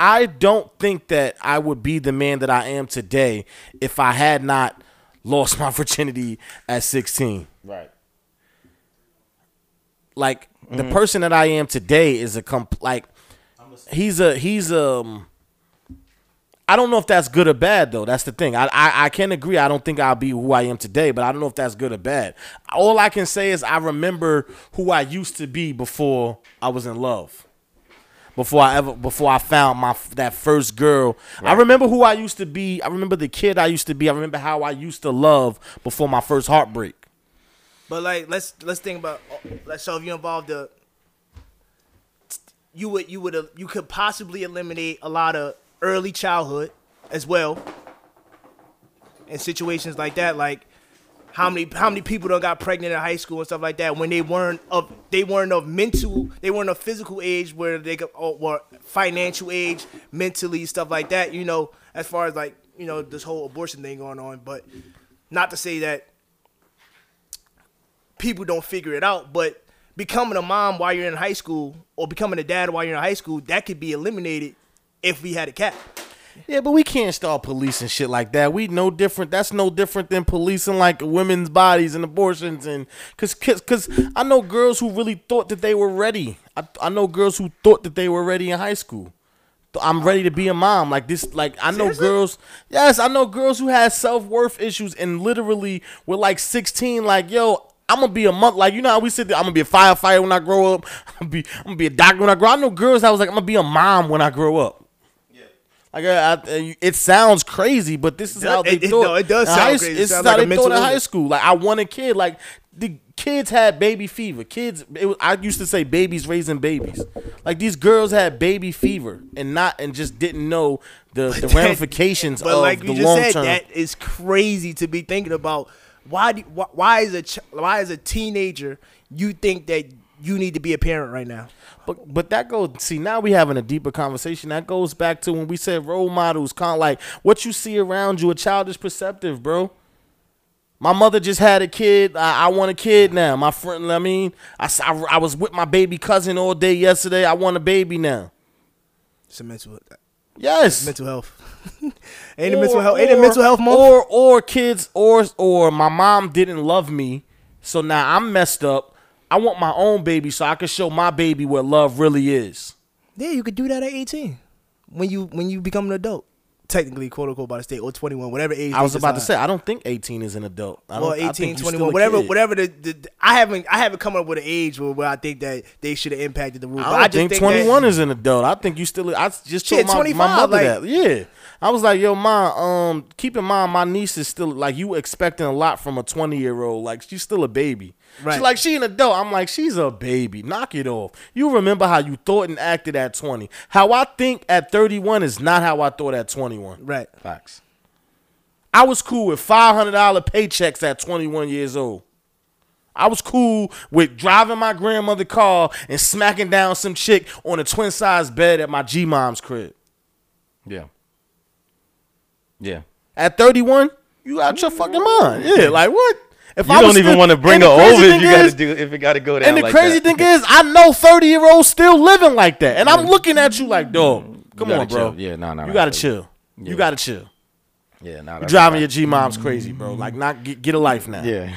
I don't think that I would be the man that I am today if I had not lost my virginity at sixteen. Right. Like mm-hmm. the person that I am today is a comp- like he's a he's um I don't know if that's good or bad, though. That's the thing. I, I I can agree. I don't think I'll be who I am today, but I don't know if that's good or bad. All I can say is I remember who I used to be before I was in love. Before I ever, before I found my that first girl, right. I remember who I used to be. I remember the kid I used to be. I remember how I used to love before my first heartbreak. But like, let's let's think about. Let's show if you involved the. You would you would you could possibly eliminate a lot of early childhood as well. In situations like that, like how many how many people done got pregnant in high school and stuff like that when they weren't of they weren't of mental they weren't of physical age where they could or financial age mentally stuff like that. You know, as far as like you know this whole abortion thing going on, but not to say that people don't figure it out, but. Becoming a mom while you're in high school or becoming a dad while you're in high school, that could be eliminated if we had a cap. Yeah, but we can't start policing shit like that. We no different. That's no different than policing like women's bodies and abortions. And because cause, cause I know girls who really thought that they were ready. I, I know girls who thought that they were ready in high school. I'm ready to be a mom. Like this, like I know Seriously? girls. Yes, I know girls who had self-worth issues and literally were like sixteen, like, yo, I'm gonna be a month like you know how we said that I'm gonna be a firefighter when I grow up. I'm gonna be I'm gonna be a doctor when I grow up. I know girls that was like I'm gonna be a mom when I grow up. Yeah, like I, I, it sounds crazy, but this is it how does, they it, thought. No, it does sound high, crazy. It it's how like they thought in high school. Like I want a kid. Like the kids had baby fever. Kids, it was, I used to say babies raising babies. Like these girls had baby fever and not and just didn't know the, the that, ramifications but of like you the long term. That is crazy to be thinking about. Why, do, why? Why is a ch why is a teenager? You think that you need to be a parent right now? But but that goes. See, now we having a deeper conversation. That goes back to when we said role models. Kind of like what you see around you. A child is perceptive, bro. My mother just had a kid. I, I want a kid now. My friend. I mean, I, I I was with my baby cousin all day yesterday. I want a baby now. It's a mental. Yes. Mental health. Ain't or, a mental health. Or, ain't a mental health moment. Or or kids or or my mom didn't love me, so now I'm messed up. I want my own baby so I can show my baby what love really is. Yeah, you could do that at eighteen when you when you become an adult. Technically, quote unquote, by the state or twenty-one, whatever age. I was about to say, I don't think eighteen is an adult. I don't, well, eighteen, I think twenty-one, whatever, kid. whatever. The, the I haven't, I haven't come up with an age where, where I think that they should have impacted the rule. I, don't I just think, think twenty-one that, is an adult. I think you still. I just shit, told my, my mother like, that. Yeah, I was like, yo, ma, um, keep in mind, my niece is still like you expecting a lot from a twenty-year-old. Like she's still a baby. Right. She's like, she an adult. I'm like, she's a baby. Knock it off. You remember how you thought and acted at twenty. How I think at thirty-one is not how I thought at twenty-one. Right. Facts. I was cool with five hundred dollar paychecks at twenty-one years old. I was cool with driving my grandmother's car and smacking down some chick on a twin-size bed at my G-mom's crib. Yeah. Yeah. At thirty-one, you out your fucking mind. Yeah, like what? If you I don't even want to bring her over if you got to do if it got to go down. And the like crazy that. thing is, I know thirty year olds still living like that, and I'm looking at you like, dog, come on, chill. bro. Yeah, no, no, you gotta chill. Yeah. You gotta chill. Yeah, nah, you're driving right. your G moms crazy, bro. Like, not get, get a life now. Yeah.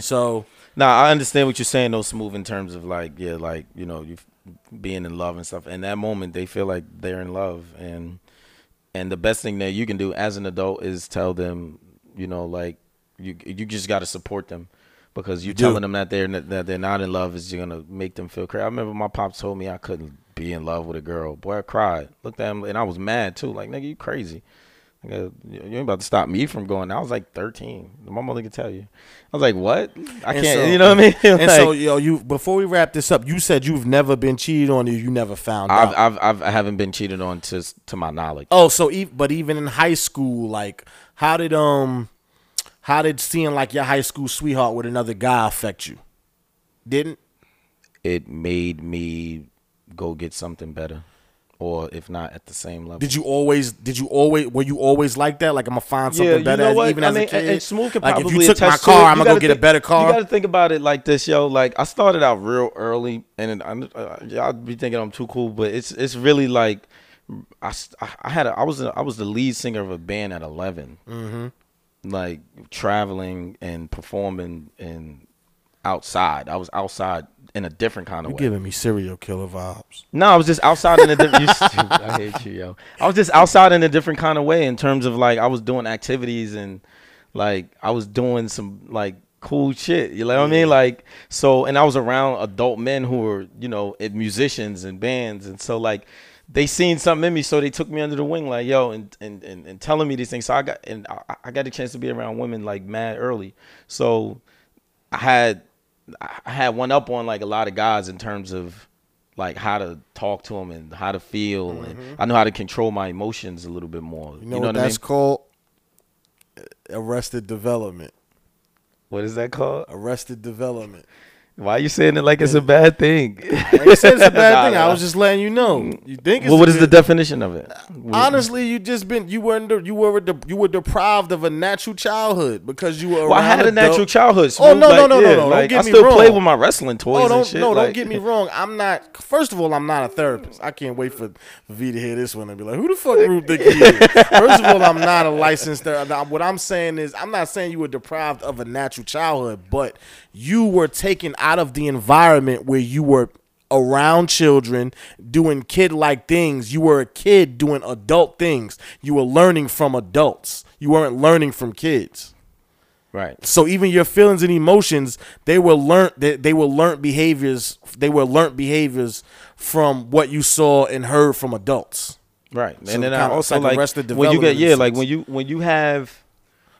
So, now nah, I understand what you're saying, though, Smooth. In terms of like, yeah, like you know, you being in love and stuff. In that moment, they feel like they're in love, and and the best thing that you can do as an adult is tell them, you know, like. You you just got to support them because you telling them that they're that they're not in love is going to make them feel crazy. I remember my pops told me I couldn't be in love with a girl. Boy, I cried. Looked at him and I was mad too. Like, nigga, you crazy. Like, you ain't about to stop me from going. I was like thirteen. My mother could tell you. I was like, what? I can't. So, you know what I mean? Like, and so, yo, you before we wrap this up, you said you've never been cheated on. Or you never found I've, out. I've, I've I haven't been cheated on to to my knowledge. Oh, so but even in high school, like, how did um. How did seeing like your high school sweetheart with another guy affect you? Didn't? It made me go get something better, or if not at the same level. Did you always? Did you always? Were you always like that? Like I'm gonna find something yeah, you better, know as, what? even I as mean, a kid. And Smooth can like probably if you took my car, I'm gonna go get think, a better car. You gotta think about it like this, yo. Like I started out real early, and y'all be thinking I'm too cool, but it's it's really like I I had a, I was a, I was the lead singer of a band at eleven. Mm-hmm. Like traveling and performing and outside. I was outside in a different kind of You're way. You're giving me serial killer vibes. No, I was just outside in a different. I hate you, yo. I was just outside in a different kind of way in terms of like I was doing activities and like I was doing some like cool shit. You know what I mean? Like so, and I was around adult men who were, you know, musicians and bands, and so like they seen something in me, so they took me under the wing, like yo, and and and, and telling me these things. So I got and I, I got a chance to be around women like mad early. So I had. I had one up on like a lot of guys in terms of like how to talk to them and how to feel. Mm-hmm. And I know how to control my emotions a little bit more. You know, you know what that's I mean? Called? Arrested development. What is that called? Arrested development. Why are you saying it like it's a bad thing? You said it's a bad thing. I was just letting you know. You think? It's well, what is the definition of it? Honestly, you just been you were de- you were de- you were deprived of a natural childhood because you were. Well, around I had adult- a natural childhood. So oh no, like, no no no yeah, no! Don't like, get me wrong. I still play with my wrestling toys. Oh, don't, and shit, no, like, don't get me wrong. I'm not. First of all, I'm not a therapist. I can't wait for V to hear this one and be like, "Who the fuck Rube think he is?" First of all, I'm not a licensed therapist. What I'm saying is, I'm not saying you were deprived of a natural childhood, but you were taken out of the environment where you were around children doing kid-like things. You were a kid doing adult things. You were learning from adults. You weren't learning from kids. Right. So even your feelings and emotions, they were learnt. They, they were learnt behaviors. They were learnt behaviors from what you saw and heard from adults. Right. So and then I also like, like when you get yeah, like when you when you have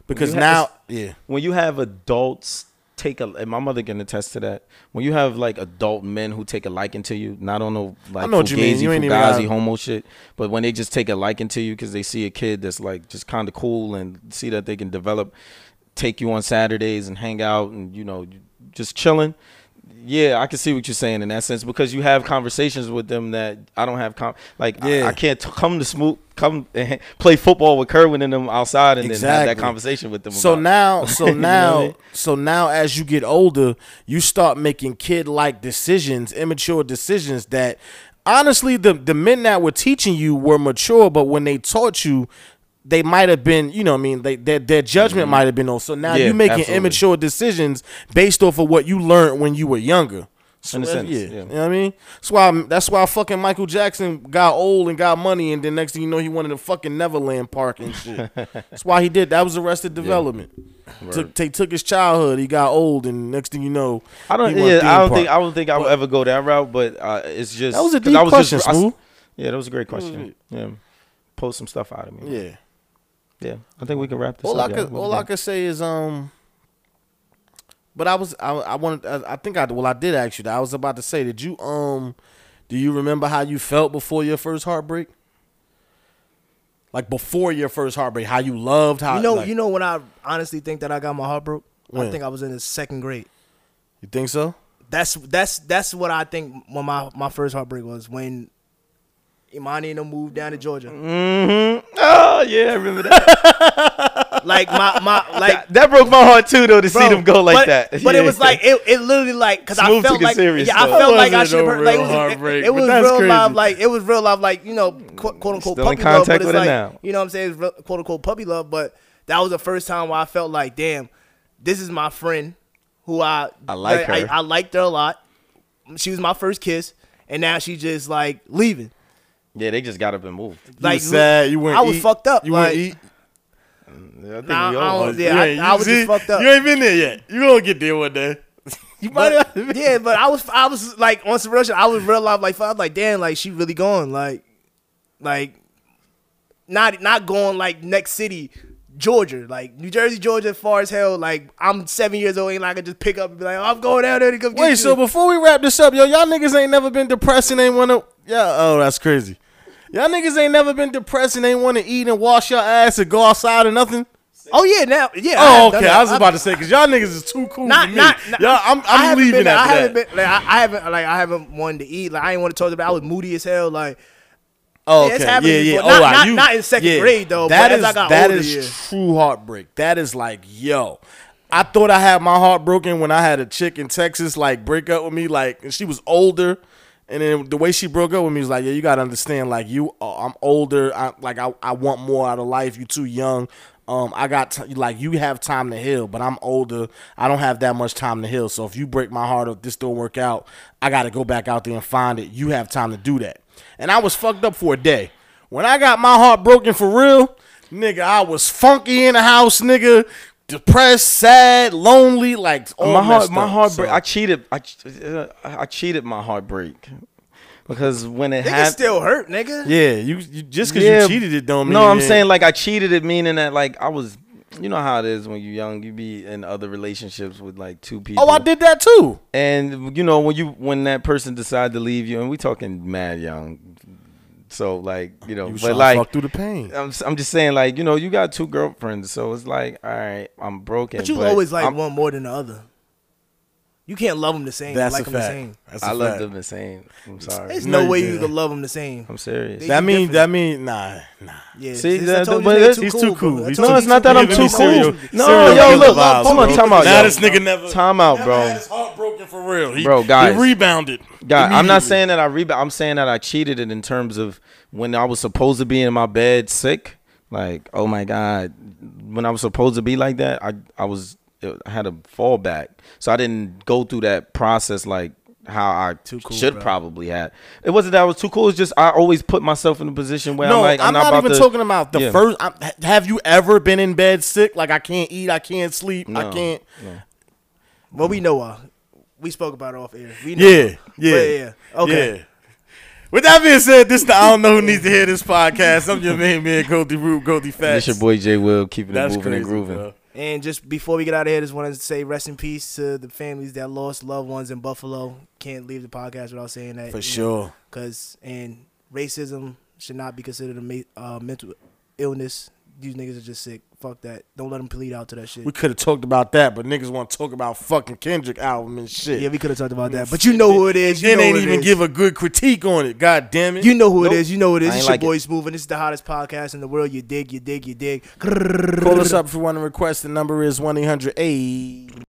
because you now have, yeah when you have adults. Take a, and my mother can attest to that. When you have like adult men who take a liking to you, not on no like fugazi, fugazi, homo shit, but when they just take a liking to you because they see a kid that's like just kind of cool and see that they can develop, take you on Saturdays and hang out and you know just chilling. Yeah, I can see what you're saying in that sense because you have conversations with them that I don't have. Com- like yeah. I, I can't t- come to Smoot, come and play football with Kerwin and them outside, and exactly. then have that conversation with them. So about now, so now, you know what I mean? So now, as you get older, you start making kid-like decisions, immature decisions that, honestly, the the men that were teaching you were mature, but when they taught you. They might have been, you know what I mean, they, their, their judgment mm-hmm. might have been on. So now yeah, you're making absolutely. immature decisions based off of what you learned when you were younger. So in a sense, yeah. yeah. You know what I mean? That's why, that's why fucking Michael Jackson got old and got money, and then next thing you know, he wanted to fucking Neverland Park and shit. That's why he did. That was Arrested Development. Yeah. Took, t- took his childhood. He got old, and next thing you know, I don't. Yeah, I don't park. think. I don't think I would ever go that route. But uh, it's just that was a deep I was question. Just, I, yeah, that was a great question. Yeah, post some stuff out of me. Yeah. Yeah, I think we can wrap this all up. I could, all I could say is, um, but I was, I, I wanted, I, I think I, well, I did ask you that. I was about to say, did you, um, do you remember how you felt before your first heartbreak? Like before your first heartbreak, how you loved, how you know, like, you know, when I honestly think that I got my heart broke, when? I think I was in the second grade. You think so? That's that's that's what I think when my my first heartbreak was when. Imani and them moved down to Georgia. Mm-hmm. Oh, yeah, I remember that. like, my, my, like. That, that broke my heart, too, though, to bro, see them go like but, that. But yeah. It was like, it, it literally, like, because I felt like, serious, yeah, I felt like I should have heard, like, it was, it, it was real crazy. live, like, it was real live, like, you know, quote, quote unquote, puppy love, but it's like, now. You know what I'm saying, it's real, quote, unquote, puppy love, but that was the first time where I felt like, damn, this is my friend who I, I like I, her. I, I liked her a lot. She was my first kiss, and now she's just, like, leaving. Yeah, they just got up and moved. Like, you sad. You went. I was eat. fucked up. You like, went eat. Yeah, I think nah, we all. I, was, yeah, yeah, I, I was see, just fucked up. You ain't been there yet. You gonna get there one day. You but, might. Yeah, but I was. I was like on some Russian. I was real life. Like, I was like, damn, like she really gone. Like, like, not not going like next city, Georgia, like New Jersey, Georgia, far as hell. Like, I'm seven years old, ain't like I can just pick up and be like, oh, I'm going down there to come. Wait, get so you. Before we wrap this up, yo, y'all niggas ain't never been depressed and ain't wanna. Yeah, oh, that's crazy. Y'all niggas ain't never been depressed and ain't want to eat and wash your ass or go outside or nothing? Oh, yeah, now, yeah. Oh, I okay, I was about I've, to say, because y'all niggas is too cool not, for me. Not, not, y'all, I'm, I'm leaving been, after I haven't that. Been, like, I, I, haven't, like, I haven't wanted to eat. Like, I ain't want to talk about it. I was moody as hell. Like, oh, okay. Yeah, yeah, yeah. Not, oh, right. not, you, not in second yeah, grade, though. That but is, as I got that older, is yeah. true heartbreak. That is like, yo. I thought I had my heart broken when I had a chick in Texas, like, break up with me. Like, and she was older. And then the way she broke up with me was like, yeah, you got to understand, like, you, uh, I'm older. I, like, I, I want more out of life. You too young. Um, I got t- like you have time to heal, but I'm older. I don't have that much time to heal. So if you break my heart up, this don't work out, I got to go back out there and find it. You have time to do that. And I was fucked up for a day. When I got my heart broken for real, nigga, I was funky in the house, nigga. Depressed, sad, lonely, like all my heart. My heartbreak. So. I cheated. I, uh, I cheated my heartbreak. Because when it happened, still hurt, nigga. Yeah, you, you just because yeah, you cheated it don't mean. No, I'm didn't. saying like I cheated it, meaning that like I was, you know how it is when you're young, you be in other relationships with like two people. Oh, I did that too. And you know when you when that person decided to leave you, and we talking mad young, so like you know, you but like fuck through the pain. I'm I'm just saying like you know you got two girlfriends, so it's like all right, I'm broken. But you but always like I'm, one more than the other. You can't love them the same. That's like a them fact. The same. That's I a love fact. them the same. I'm sorry. There's no, no way you can love them the same. I'm serious. They that mean different. that mean nah nah. Yeah. See, that, that, but he's too, cool, too cool. No, it's not cool. that I'm too cool. cool. No, serial yo, look, vibes, hold on, time out. Nah, this nigga never. Time out, bro. Never had his heart broken for real. He, bro, guys, he rebounded. God, I'm not saying that I rebound. I'm saying that I cheated it in terms of when I was supposed to be in my bed sick. Like, oh my God, when I was supposed to be like that, I I was. I had a fallback, so I didn't go through that process like how I too cool, should bro. probably have. It wasn't that I was too cool. It's just I always put myself in a position where no, I'm like, I'm, I'm not, not about even to, talking about the yeah. first. I'm, have you ever been in bed sick? Like I can't eat, I can't sleep, no, I can't. No. Well, we know uh, we spoke about it off air. We know yeah, yeah, yeah. Okay. Yeah. With that being said, this the I don't know who needs to hear this podcast. I'm your main man, Goldie Root, Goldie Facts. It's your boy J. Will, keeping it moving and grooving. Bro. And just before we get out of here, just want to say rest in peace to the families that lost loved ones in Buffalo. Can't leave the podcast without saying that. For sure. Because and racism should not be considered a uh, mental illness. These niggas are just sick. Fuck that. Don't let them plead out to that shit. We could have talked about that, but niggas want to talk about fucking Kendrick album and shit. Yeah, we could have talked about that, but you know who it is. You know they ain't even give a good critique on it. God damn it. You know who it is. You know who it is. It's your boy Smooth, and this is the hottest podcast in the world. You dig, you dig, you dig. Call us up if you want to request. The number is one eight hundred A.